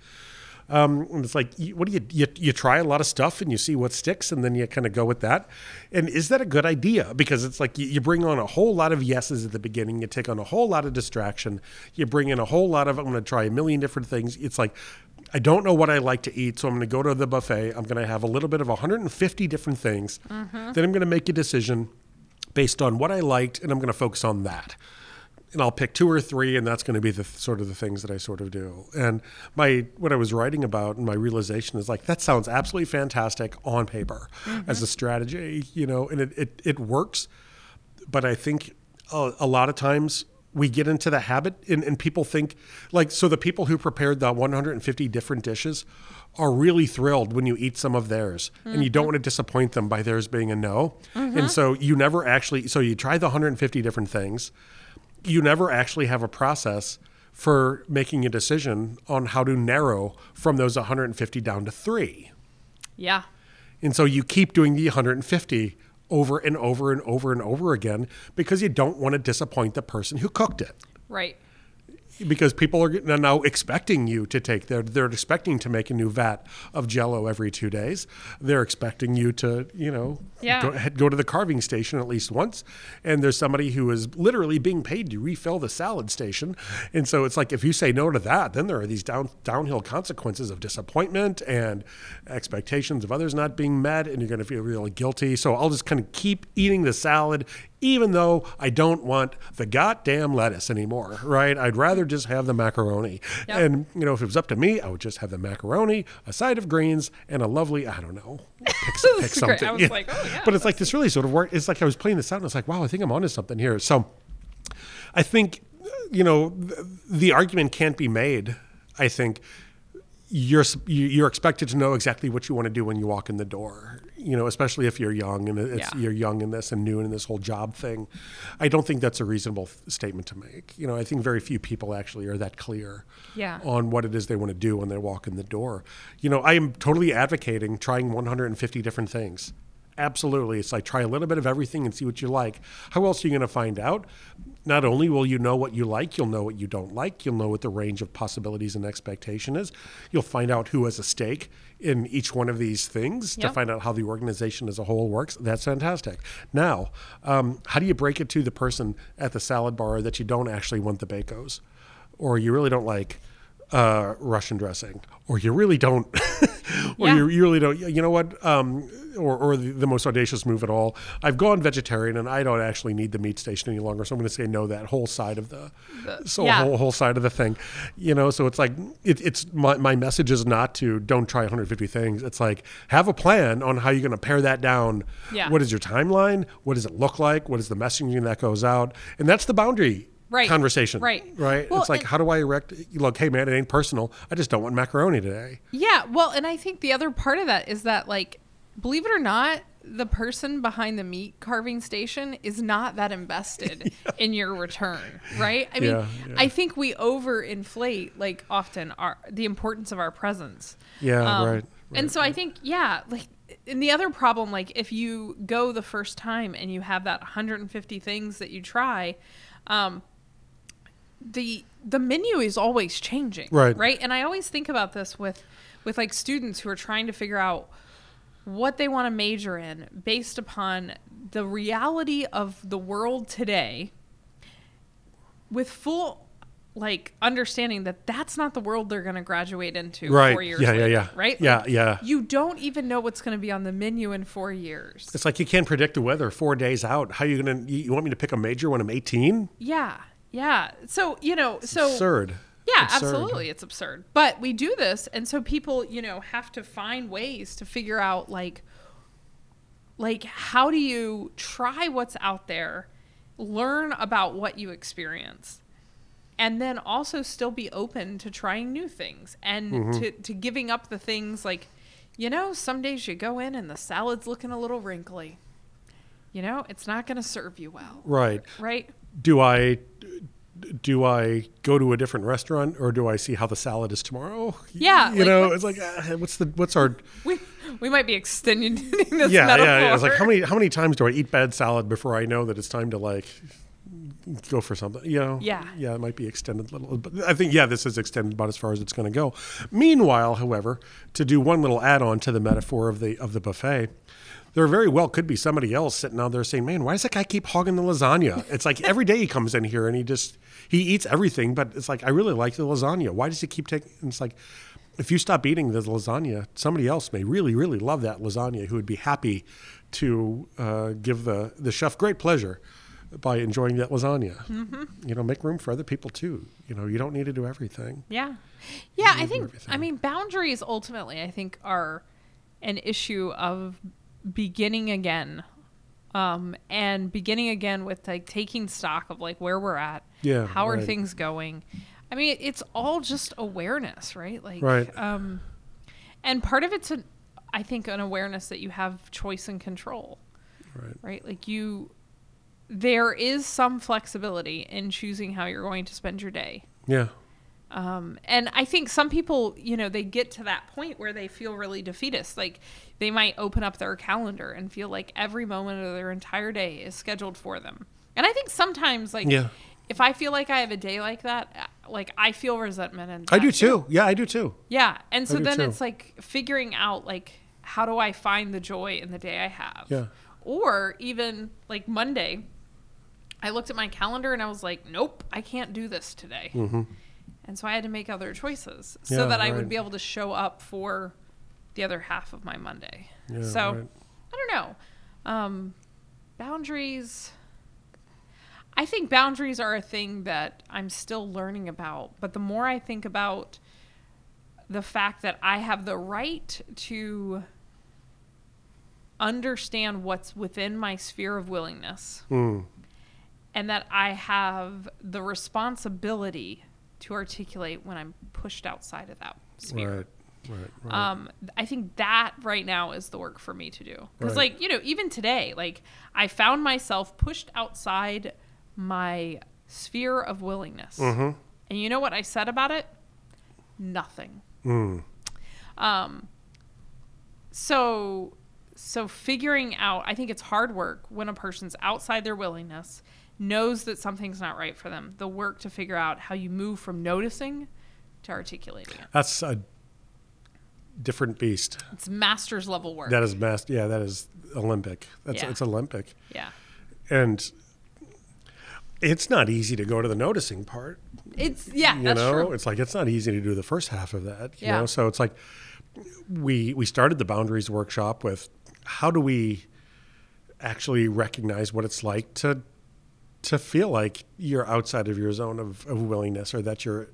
And it's like, what do you try a lot of stuff and you see what sticks and then you kind of go with that. And is that a good idea? Because it's like you bring on a whole lot of yeses at the beginning. You take on a whole lot of distraction. You bring in a whole lot of, I'm going to try a million different things. It's like, I don't know what I like to eat. So I'm going to go to the buffet. I'm going to have a little bit of 150 different things. Then I'm going to make a decision based on what I liked and I'm going to focus on that. and I'll pick two or three, and that's going to be the sort of the things that I sort of do. And what I was writing about and my realization is like, that sounds absolutely fantastic on paper as a strategy, you know, and it works. But I think a lot of times we get into the habit and people think like, so the people who prepared the 150 different dishes are really thrilled when you eat some of theirs and you don't want to disappoint them by theirs being a no. And so you never actually, so you try the 150 different things. You never actually have a process for making a decision on how to narrow from those 150 down to 3. Yeah. And so you keep doing the 150 over and over and over and over again because you don't want to disappoint the person who cooked it. Right. Because people are now expecting you to take they're expecting to make a new vat of Jell-O every 2 days. They're expecting you to, go to the carving station at least once. And there's somebody who is literally being paid to refill the salad station. And so it's like, if you say no to that, then there are these downhill consequences of disappointment and expectations of others not being met, and you're going to feel really guilty. So I'll just kind of keep eating the salad, even though I don't want the goddamn lettuce anymore, right? I'd rather just have the macaroni. Yep. And, if it was up to me, I would just have the macaroni, a side of greens, and a lovely, I don't know, pick something. I was like, oh, yeah. But it's like this really sort of work. It's like I was playing this out, and I was like, wow, I think I'm onto something here. So I think, the argument can't be made, I think, you're expected to know exactly what you want to do when you walk in the door, especially if you're young and you're young in this and new in this whole job thing. I don't think that's a reasonable statement to make. I think very few people actually are that clear on what it is they want to do when they walk in the door. I am totally advocating trying 150 different things. Absolutely. It's like try a little bit of everything and see what you like. How else are you going to find out? Not only will you know what you like, you'll know what you don't like. You'll know what the range of possibilities and expectation is. You'll find out who has a stake in each one of these things to find out how the organization as a whole works. That's fantastic. Now, how do you break it to the person at the salad bar that you don't actually want the Bacos, or you really don't like Russian dressing, or you really don't, you really don't, you know what, or the most audacious move at all. I've gone vegetarian and I don't actually need the meat station any longer, so I'm going to say no that whole side of whole side of the thing, So it's like it's my message is not to don't try 150 things. It's like have a plan on how you're going to pare that down. Yeah. What is your timeline? What does it look like? What is the messaging that goes out? And that's the boundary. Right. Conversation. Right. Well, it's like, how do I erect? Look, hey, man, it ain't personal. I just don't want macaroni today. Yeah. Well, and I think the other part of that is that, like, believe it or not, the person behind the meat carving station is not that invested in your return. Right. I mean, I think we overinflate, like, often the importance of our presence. Yeah. Right. And so I think, and the other problem, like, if you go the first time and you have that 150 things that you try, the menu is always changing, right? And I always think about this with like students who are trying to figure out what they want to major in based upon the reality of the world today, with full like understanding that that's not the world they're going to graduate into 4 years later. You don't even know what's going to be on the menu in 4 years. It's like you can't predict the weather 4 days out. How are you going to, you want me to pick a major when I'm 18? Yeah. So, it's absurd. Yeah, absurd. Absolutely. It's absurd. But we do this. And so people, have to find ways to figure out like how do you try what's out there, learn about what you experience, and then also still be open to trying new things and to giving up the things like, some days you go in and the salad's looking a little wrinkly, it's not going to serve you well. Right. Do I go to a different restaurant, or do I see how the salad is tomorrow? Yeah, it's like what's our we might be extending this metaphor. Yeah. It's like how many times do I eat bad salad before I know that it's time to like go for something? Yeah. It might be extended a little, but I think this is extended about as far as it's going to go. Meanwhile, however, to do one little add-on to the metaphor of the buffet. There very well could be somebody else sitting out there saying, man, why does that guy keep hogging the lasagna? It's like every day he comes in here and he eats everything, but it's like, I really like the lasagna. Why does he keep taking, and it's like, if you stop eating the lasagna, somebody else may really, really love that lasagna who would be happy to give the chef great pleasure by enjoying that lasagna. Mm-hmm. You know, make room for other people too. You know, you don't need to do everything. Yeah. Yeah, I think, I mean, boundaries ultimately, I think, are an issue of beginning again. And beginning again with like taking stock of like where we're at. Yeah. How are things going? I mean, it's all just awareness, right? Like, and part of it's, I think, an awareness that you have choice and control. Right. Right. Like there is some flexibility in choosing how you're going to spend your day. Yeah. And I think some people, you know, they get to that point where they feel really defeatist. Like they might open up their calendar and feel like every moment of their entire day is scheduled for them. And I think sometimes like, if I feel like I have a day like that, like I feel resentment. And I do too. Yeah, I do too. Yeah. And so then it's like figuring out like, how do I find the joy in the day I have? Yeah. Or even like Monday, I looked at my calendar and I was like, nope, I can't do this today. Mm-hmm. And so I had to make other choices so that I would be able to show up for the other half of my Monday. Yeah, so I don't know. Boundaries. I think boundaries are a thing that I'm still learning about. But the more I think about the fact that I have the right to understand what's within my sphere of willingness and that I have the responsibility to articulate when I'm pushed outside of that sphere. Right. I think that right now is the work for me to do. Because like, you know, even today, like I found myself pushed outside my sphere of willingness. Mm-hmm. And you know what I said about it? Nothing. So figuring out, I think it's hard work when a person's outside their willingness, knows that something's not right for them. The work to figure out how you move from noticing to articulating it. That's a different beast. It's master's level work. That is master. Yeah, that is Olympic. It's Olympic. Yeah. And it's not easy to go to the noticing part. True. It's like, it's not easy to do the first half of that, you know? So it's like, we started the boundaries workshop with how do we actually recognize what it's like to feel like you're outside of your zone of willingness, or that you're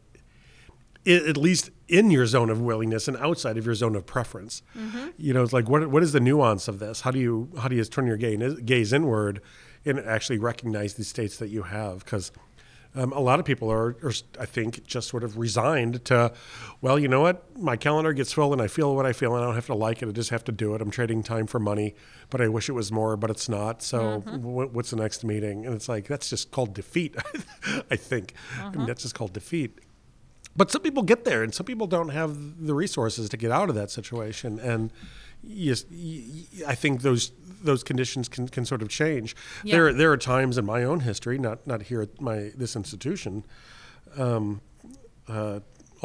at least in your zone of willingness and outside of your zone of preference. Mm-hmm. You know, it's like, what is the nuance of this? How do you turn your gaze inward and actually recognize the states that you have? Because a lot of people are, I think, just sort of resigned to, well, you know what? My calendar gets full and I feel what I feel and I don't have to like it. I just have to do it. I'm trading time for money, but I wish it was more, but it's not. So what's the next meeting? And it's like, that's just called defeat, I think. Uh-huh. I mean, that's just called defeat. But some people get there and some people don't have the resources to get out of that situation. And yes, I think those conditions can sort of change. Yeah. There are times in my own history, not here at this institution. All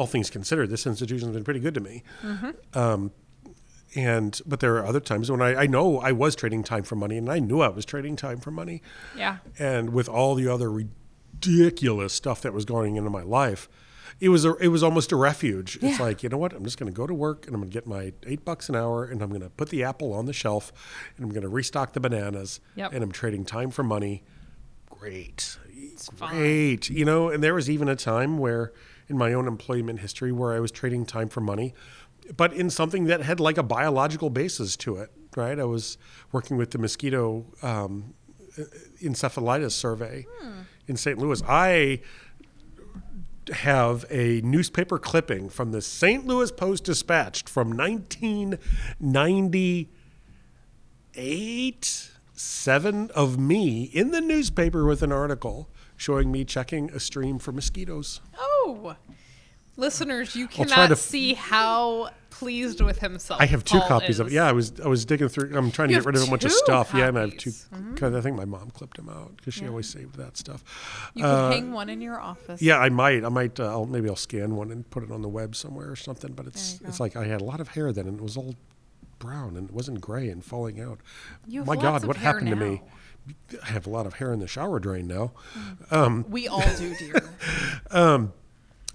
things considered, this institution has been pretty good to me. Mm-hmm. But there are other times when I know I was trading time for money, and I knew I was trading time for money. Yeah. And with all the other ridiculous stuff that was going into my life, It was almost a refuge. Yeah. It's like, you know what? I'm just going to go to work and I'm going to get my $8 an hour and I'm going to put the apple on the shelf and I'm going to restock the bananas and I'm trading time for money. Great. It's great. Fun. You know, and there was even a time where in my own employment history where I was trading time for money, but in something that had like a biological basis to it, right? I was working with the mosquito encephalitis survey in St. Louis. I have a newspaper clipping from the St. Louis Post-Dispatch from 1998-7 of me in the newspaper with an article showing me checking a stream for mosquitoes. Oh, listeners, you cannot see how pleased with himself I have two Paul copies is. Of it. Yeah, I was digging through. I'm trying to get rid of a bunch of stuff. Copies. Yeah, and I have two. Because I think my mom clipped them out because she always saved that stuff. You could hang one in your office. Yeah, I might. Maybe I'll scan one and put it on the web somewhere or something. But it's like I had a lot of hair then, and it was all brown and it wasn't gray and falling out. My God, what happened to me? I have a lot of hair in the shower drain now. We all do, dear.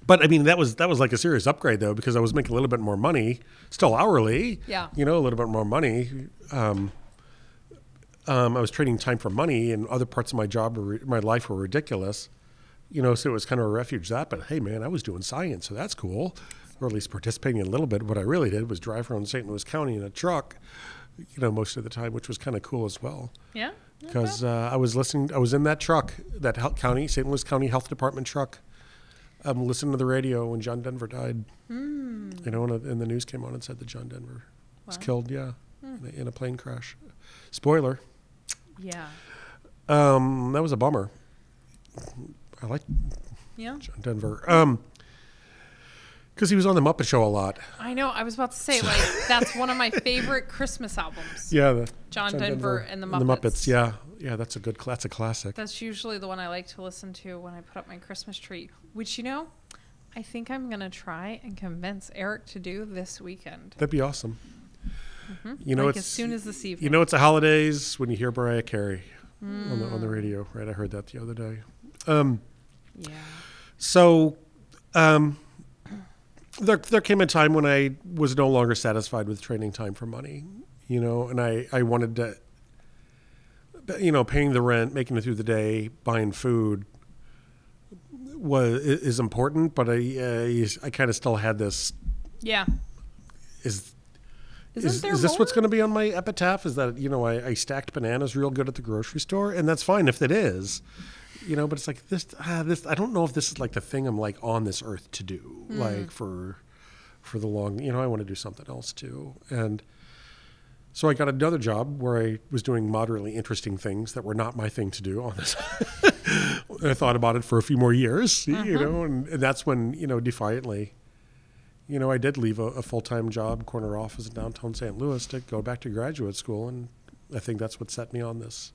But I mean, that was like a serious upgrade though, because I was making a little bit more money, still hourly. Yeah. You know, a little bit more money. I was trading time for money, and other parts of my job, my life were ridiculous, you know, so it was kind of a refuge that, but hey, man, I was doing science, so that's cool, or at least participating in a little bit. What I really did was drive around St. Louis County in a truck, you know, most of the time, which was kind of cool as well. Yeah. Because I was in that truck, that St. Louis County Health Department truck, listening to the radio when John Denver died. Mm. You know, and the news came on and said that John Denver was killed, in a plane crash. Spoiler. Yeah. That was a bummer. I liked John Denver. Because he was on The Muppet Show a lot. I know. I was about to say, that's one of my favorite Christmas albums. Yeah. John Denver and The Muppets. And The Muppets, yeah. Yeah, that's a classic. That's usually the one I like to listen to when I put up my Christmas tree, which, you know, I think I'm going to try and convince Eric to do this weekend. That'd be awesome. Mm-hmm. You know, as soon as this evening. You know, it's the holidays when you hear Mariah Carey on the radio, right? I heard that the other day. Yeah. So... There came a time when I was no longer satisfied with trading time for money, you know, and I wanted to, you know, paying the rent, making it through the day, buying food is important, but I kind of still had this. Yeah. Is this what's going to be on my epitaph? Is that, you know, I stacked bananas real good at the grocery store, and that's fine if it is. You know, but it's like this. I don't know if this is like the thing I'm like on this earth to do, like for the long. You know, I want to do something else too, and so I got another job where I was doing moderately interesting things that were not my thing to do on this. I thought about it for a few more years, you know, and that's when, you know, defiantly, you know, I did leave a full-time job, corner office in downtown St. Louis, to go back to graduate school, and I think that's what set me on this.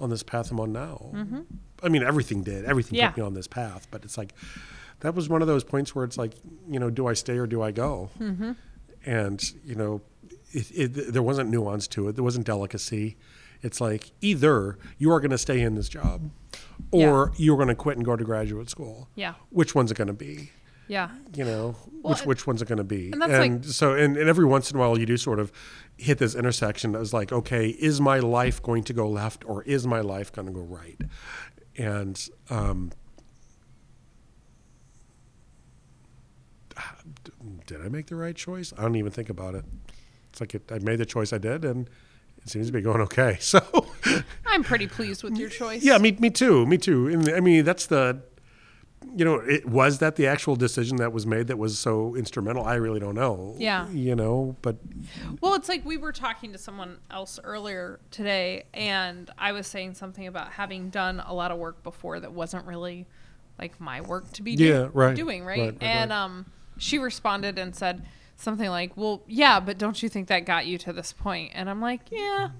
On this path I'm on now. Mm-hmm. I mean, everything did. Everything put me on this path. But it's like, that was one of those points where it's like, you know, do I stay or do I go? Mm-hmm. And, you know, there wasn't nuance to it. There wasn't delicacy. It's like, either you are going to stay in this job or you're going to quit and go to graduate school. Yeah. Which one's it going to be? Yeah. You know, well, which one's it going to be? And, so every once in a while you do sort of hit this intersection that was like, okay, is my life going to go left or is my life going to go right? And did I make the right choice? I don't even think about it. It's like I made the choice I did, and it seems to be going okay. So I'm pretty pleased with your choice. Yeah, me too. And I mean, that's the... You know, was that the actual decision that was made that was so instrumental? I really don't know. Yeah. You know, but... Well, it's like we were talking to someone else earlier today, and I was saying something about having done a lot of work before that wasn't really, like, my work to be doing, right? Right. She responded and said something like, well, yeah, but don't you think that got you to this point? And I'm like, yeah,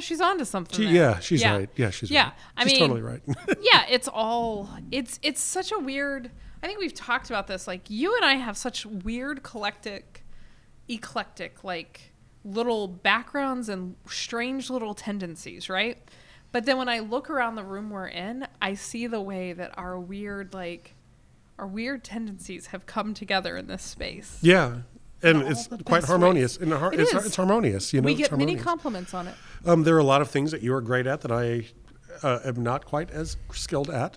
she's on to something. She's right. Yeah, she's right. She's totally right. Yeah, it's such a weird, I think we've talked about this, like you and I have such weird eclectic, like little backgrounds and strange little tendencies, right? But then when I look around the room we're in, I see the way that our weird, like, our weird tendencies have come together in this space. Yeah. And it's quite harmonious. And it's harmonious. You know, we get many compliments on it. There are a lot of things that you are great at that I am not quite as skilled at.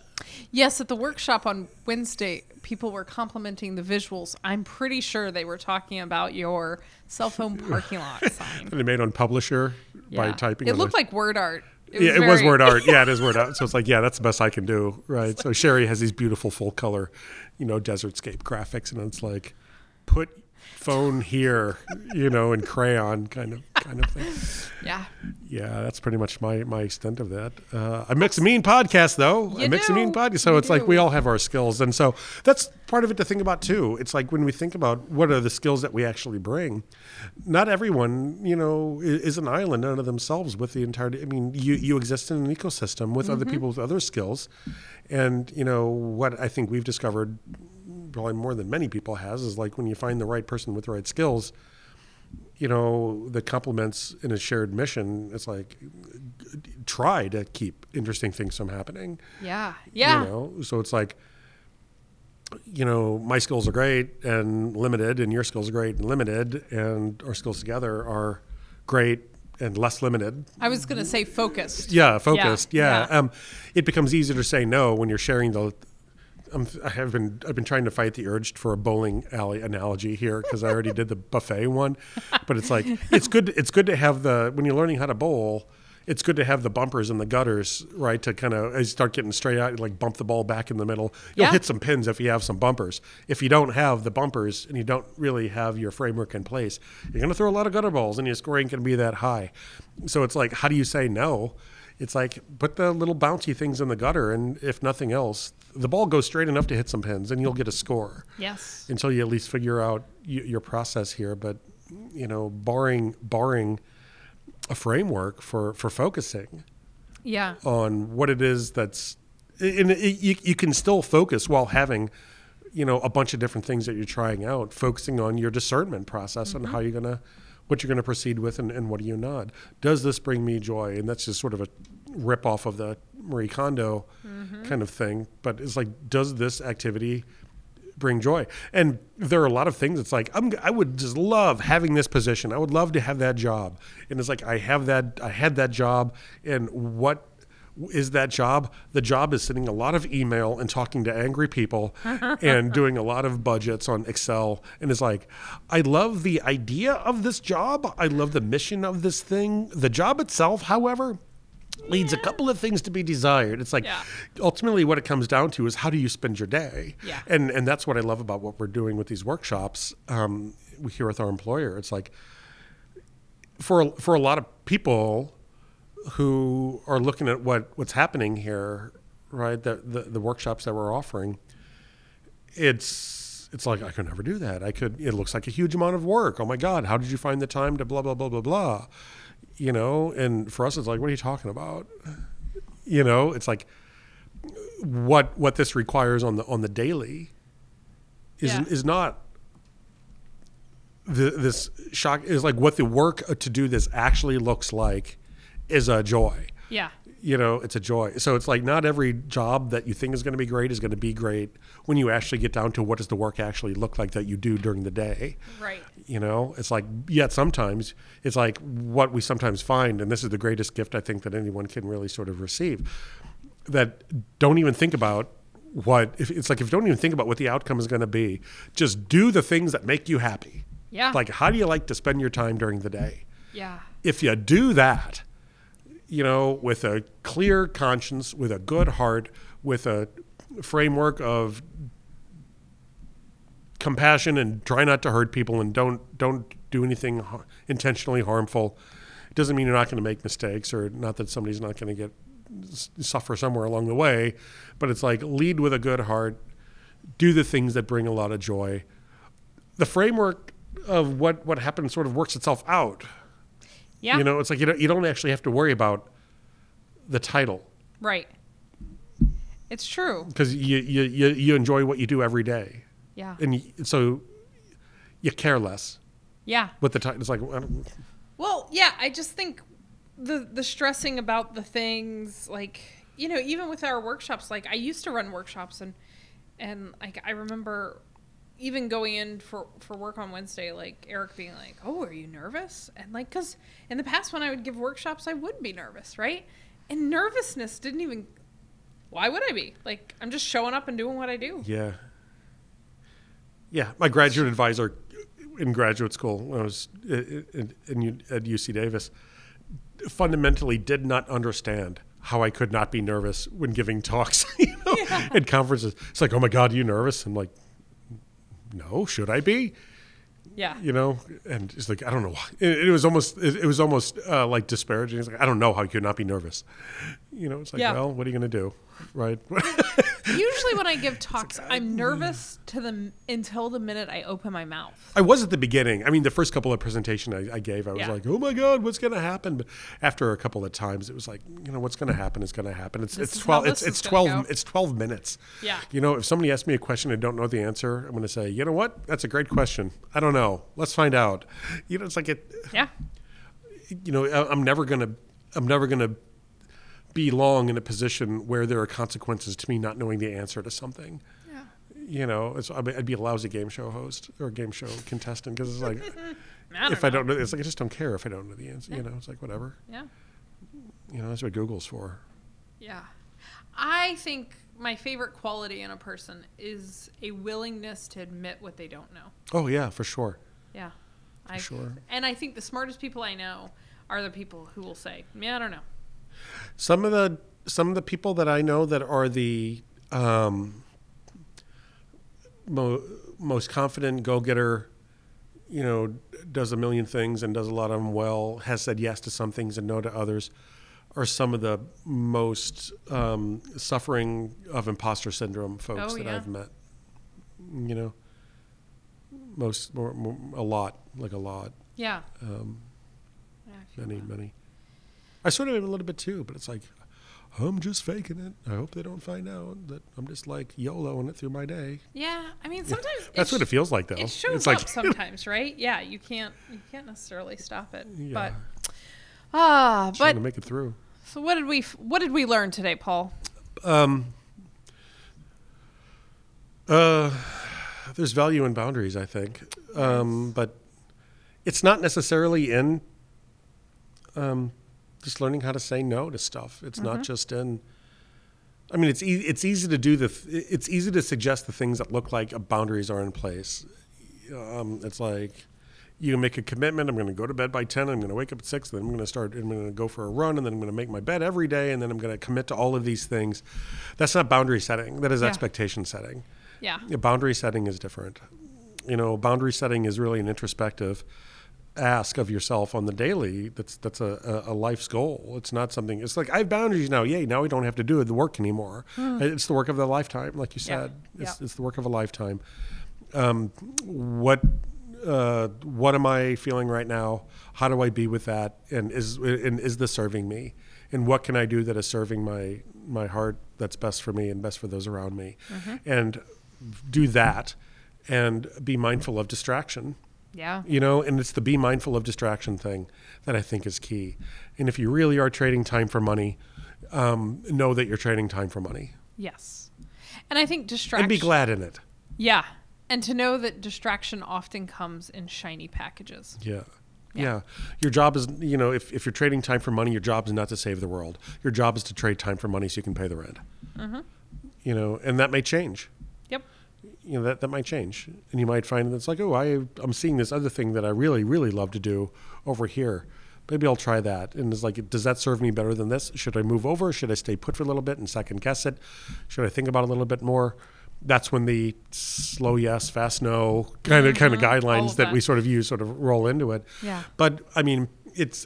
Yes, at the workshop on Wednesday, people were complimenting the visuals. I'm pretty sure they were talking about your cell phone parking lot sign. That they made on Publisher by typing. It looked like word art. It was word art. Yeah, it is word art. So it's like, yeah, that's the best I can do, right? So Sherry has these beautiful full color, you know, desertscape graphics, and it's like, put phone here, you know, in crayon kind of thing. Yeah, that's pretty much my extent of that. I mix a mean podcast though. So it's like we all have our skills, and so that's part of it to think about too. It's like when we think about what are the skills that we actually bring, not everyone, you know, is an island unto themselves with the entire. I mean, you exist in an ecosystem with other people with other skills, and you know what I think we've discovered, probably more than many people has, is like when you find the right person with the right skills, you know, that complements in a shared mission, it's like try to keep interesting things from happening. Yeah. You know, so it's like, you know, my skills are great and limited, and your skills are great and limited, and our skills together are great and less limited. I was going to say focused. Yeah, focused. Yeah. It becomes easier to say no when you're sharing the. I've been trying to fight the urge for a bowling alley analogy here because I already did the buffet one, but it's like it's good to have the when you're learning how to bowl. It's good to have the bumpers and the gutters, right? To kind of, as you start getting straight out, you like bump the ball back in the middle. You'll hit some pins if you have some bumpers. If you don't have the bumpers and you don't really have your framework in place, you're going to throw a lot of gutter balls and your scoring can be that high. So it's like, how do you say no? It's like, put the little bouncy things in the gutter, and if nothing else, the ball goes straight enough to hit some pins and you'll get a score. Yes. Until you at least figure out your process here. But, you know, barring a framework for focusing on what it is that's, and you can still focus while having, you know, a bunch of different things that you're trying out, focusing on your discernment process and how you're going to, what you're going to proceed with and what are you not. Does this bring me joy? And that's just sort of a rip off of the Marie Kondo kind of thing. But it's like, does this activity bring joy? And there are a lot of things. It's like, I would just love having this position. I would love to have that job. And it's like, I had that job. And what is that job? The job is sending a lot of email and talking to angry people and doing a lot of budgets on Excel. And it's like, I love the idea of this job. I love the mission of this thing. The job itself, however, leads a couple of things to be desired. It's like, ultimately what it comes down to is how do you spend your day? Yeah. And that's what I love about what we're doing with these workshops here with our employer. It's like, for a lot of people who are looking at what's happening here, right, the workshops that we're offering, it's like, I could never do that. It looks like a huge amount of work. Oh my God, how did you find the time to blah, blah, blah, blah, blah? You know, and for us, it's like, what are you talking about? You know, it's like what this requires on the daily is not this shock. Is like what the work to do this actually looks like is a joy. Yeah. You know, it's a joy. So it's like not every job that you think is going to be great is going to be great when you actually get down to what does the work actually look like that you do during the day. Right. You know, it's like, yet sometimes it's like what we sometimes find, and this is the greatest gift I think that anyone can really sort of receive, that don't even think about if you don't even think about what the outcome is going to be, just do the things that make you happy. Yeah. Like, how do you like to spend your time during the day? Yeah. If you do that, you know, with a clear conscience, with a good heart, with a framework of compassion and try not to hurt people and don't do anything intentionally harmful. It doesn't mean you're not going to make mistakes, or not that somebody's not going to suffer somewhere along the way, but it's like, lead with a good heart, do the things that bring a lot of joy. The framework of what happens sort of works itself out. Yeah. You know, it's like you don't actually have to worry about the title. Right. It's true. Because you enjoy what you do every day. Yeah. And so you care less. Yeah. With the title, it's like, I don't. Well, yeah, I just think the stressing about the things, like, you know, even with our workshops, like I used to run workshops and like I remember even going in for work on Wednesday, like Eric being like, oh, are you nervous? And like, because in the past when I would give workshops, I would be nervous, right? And nervousness didn't even, why would I be? Like, I'm just showing up and doing what I do. Yeah. Yeah. My graduate advisor in graduate school when I was at UC Davis fundamentally did not understand how I could not be nervous when giving talks, you know, at conferences. It's like, oh my God, are you nervous? I'm like, no, should I be? Yeah. You know, and it's like, I don't know why. It was almost like disparaging. It's like, I don't know how you could not be nervous. You know, it's like, well, what are you going to do? Right. Usually when I give talks, like, I'm nervous until the minute I open my mouth. I was at the beginning. I mean, the first couple of presentations I gave, I was like, oh my God, what's going to happen? But after a couple of times, it was like, you know, what's going to happen is going to happen. It's 12 minutes. Yeah. You know, if somebody asks me a question and don't know the answer, I'm going to say, you know what? That's a great question. I don't know. Let's find out. You know, it's like it. Yeah. You know, I'm never going to be long in a position where there are consequences to me not knowing the answer to something. Yeah. you know, it's, I mean, I'd be a lousy game show host or game show contestant because it's like, I don't know, it's like I just don't care if I don't know the answer. Yeah. You know, it's like whatever. Yeah. You know, that's what Google's for. Yeah. I think my favorite quality in a person is a willingness to admit what they don't know. Oh, yeah, for sure. Yeah. For sure. And I think the smartest people I know are the people who will say, yeah, I don't know. Some of the people that I know that are the most confident go-getter, you know, does a million things and does a lot of them well, has said yes to some things and no to others, are some of the most suffering of imposter syndrome folks that I've met. You know, a lot. Yeah. Many. I sort of am a little bit too, but it's like, I'm just faking it. I hope they don't find out that I'm just like YOLOing it through my day. Yeah, I mean sometimes that's what it feels like though. It shows it's up like, sometimes, right? Yeah, you can't necessarily stop it. Yeah. But trying to make it through. So what did we learn today, Paul? There's value in boundaries, I think, but it's not necessarily in. Just learning how to say no to stuff. It's not just in. I mean, it's easy to do It's easy to suggest the things that look like boundaries are in place. It's like you make a commitment. I'm going to go to bed by 10. I'm going to wake up at 6. Then I'm going to start. I'm going to go for a run, and then I'm going to make my bed every day, and then I'm going to commit to all of these things. That's not boundary setting. That is expectation setting. Yeah. Boundary setting is different. You know, boundary setting is really an introspective ask of yourself on the daily. That's a life's goal. It's not something. It's like I have boundaries now. Yay! Now we don't have to do the work anymore. It's the work of a lifetime, like you said. Yeah. It's the work of a lifetime. What am I feeling right now? How do I be with that? And is this serving me? And what can I do that is serving my heart? That's best for me and best for those around me. And do that, and be mindful of distraction. Yeah. You know, and it's the be mindful of distraction thing that I think is key. And if you really are trading time for money, know that you're trading time for money. Yes. And I think distraction... And be glad in it. Yeah. And to know that distraction often comes in shiny packages. Yeah. Yeah. Yeah. Your job is, you know, if you're trading time for money, your job is not to save the world. Your job is to trade time for money so you can pay the rent. You know, and that may change. You know, that might change. And you might find that it's like, oh, I'm seeing this other thing that I really, really love to do over here. Maybe I'll try that. And it's like, does that serve me better than this? Should I move over? Should I stay put for a little bit and second guess it? Should I think about it a little bit more? That's when the slow yes, fast no kind of guidelines that we sort of use sort of roll into it. Yeah. But I mean,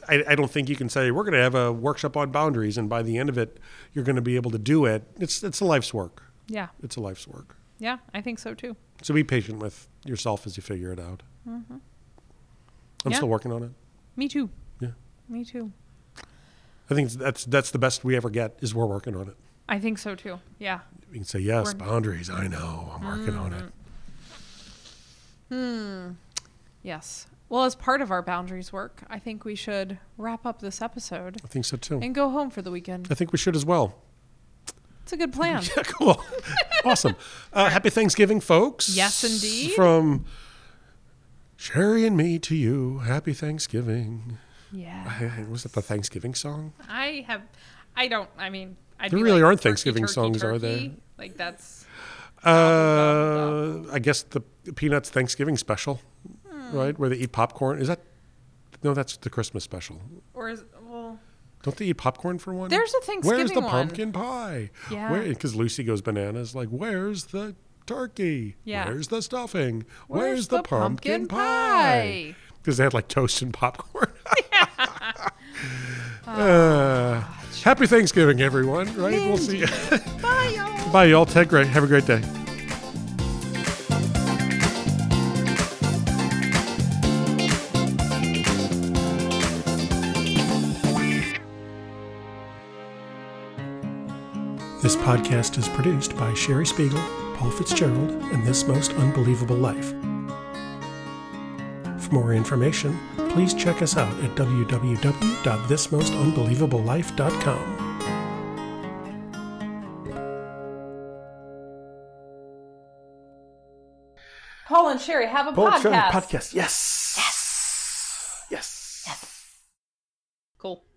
I don't think you can say, we're going to have a workshop on boundaries. And by the end of it, you're going to be able to do it. It's a life's work. Yeah. It's a life's work. Yeah, I think so too. So be patient with yourself as you figure it out. I'm still working on it. Me too. Yeah. Me too. I think that's the best we ever get is we're working on it. I think so too. Yeah. We can say, yes, boundaries. I know. I'm working on it. Yes. Well, as part of our boundaries work, I think we should wrap up this episode. I think so too. And go home for the weekend. I think we should as well. It's a good plan. Yeah, cool. Awesome. Happy Thanksgiving, folks. Yes, indeed. From Sherry and me to you, happy Thanksgiving. Yeah. Was it the Thanksgiving song? There really aren't Thanksgiving songs, are there? Like that's... I guess the Peanuts Thanksgiving special, right? Where they eat popcorn. Is that... No, that's the Christmas special. Or is... Don't they eat popcorn for one? There's a Thanksgiving one. Where's the pumpkin pie? Yeah. Because Lucy goes bananas. Like, where's the turkey? Yeah. Where's the stuffing? Where's the pumpkin pie? Because they had like toast and popcorn. Happy Thanksgiving, everyone. Right? We'll see you. Bye, y'all. Bye, y'all. Have a great day. This podcast is produced by Sherry Spiegel, Paul Fitzgerald, and This Most Unbelievable Life. For more information, please check us out at www.thismostunbelievablelife.com. Paul and Sherry have a podcast. Yes. Yes. Yes. Yes. Cool.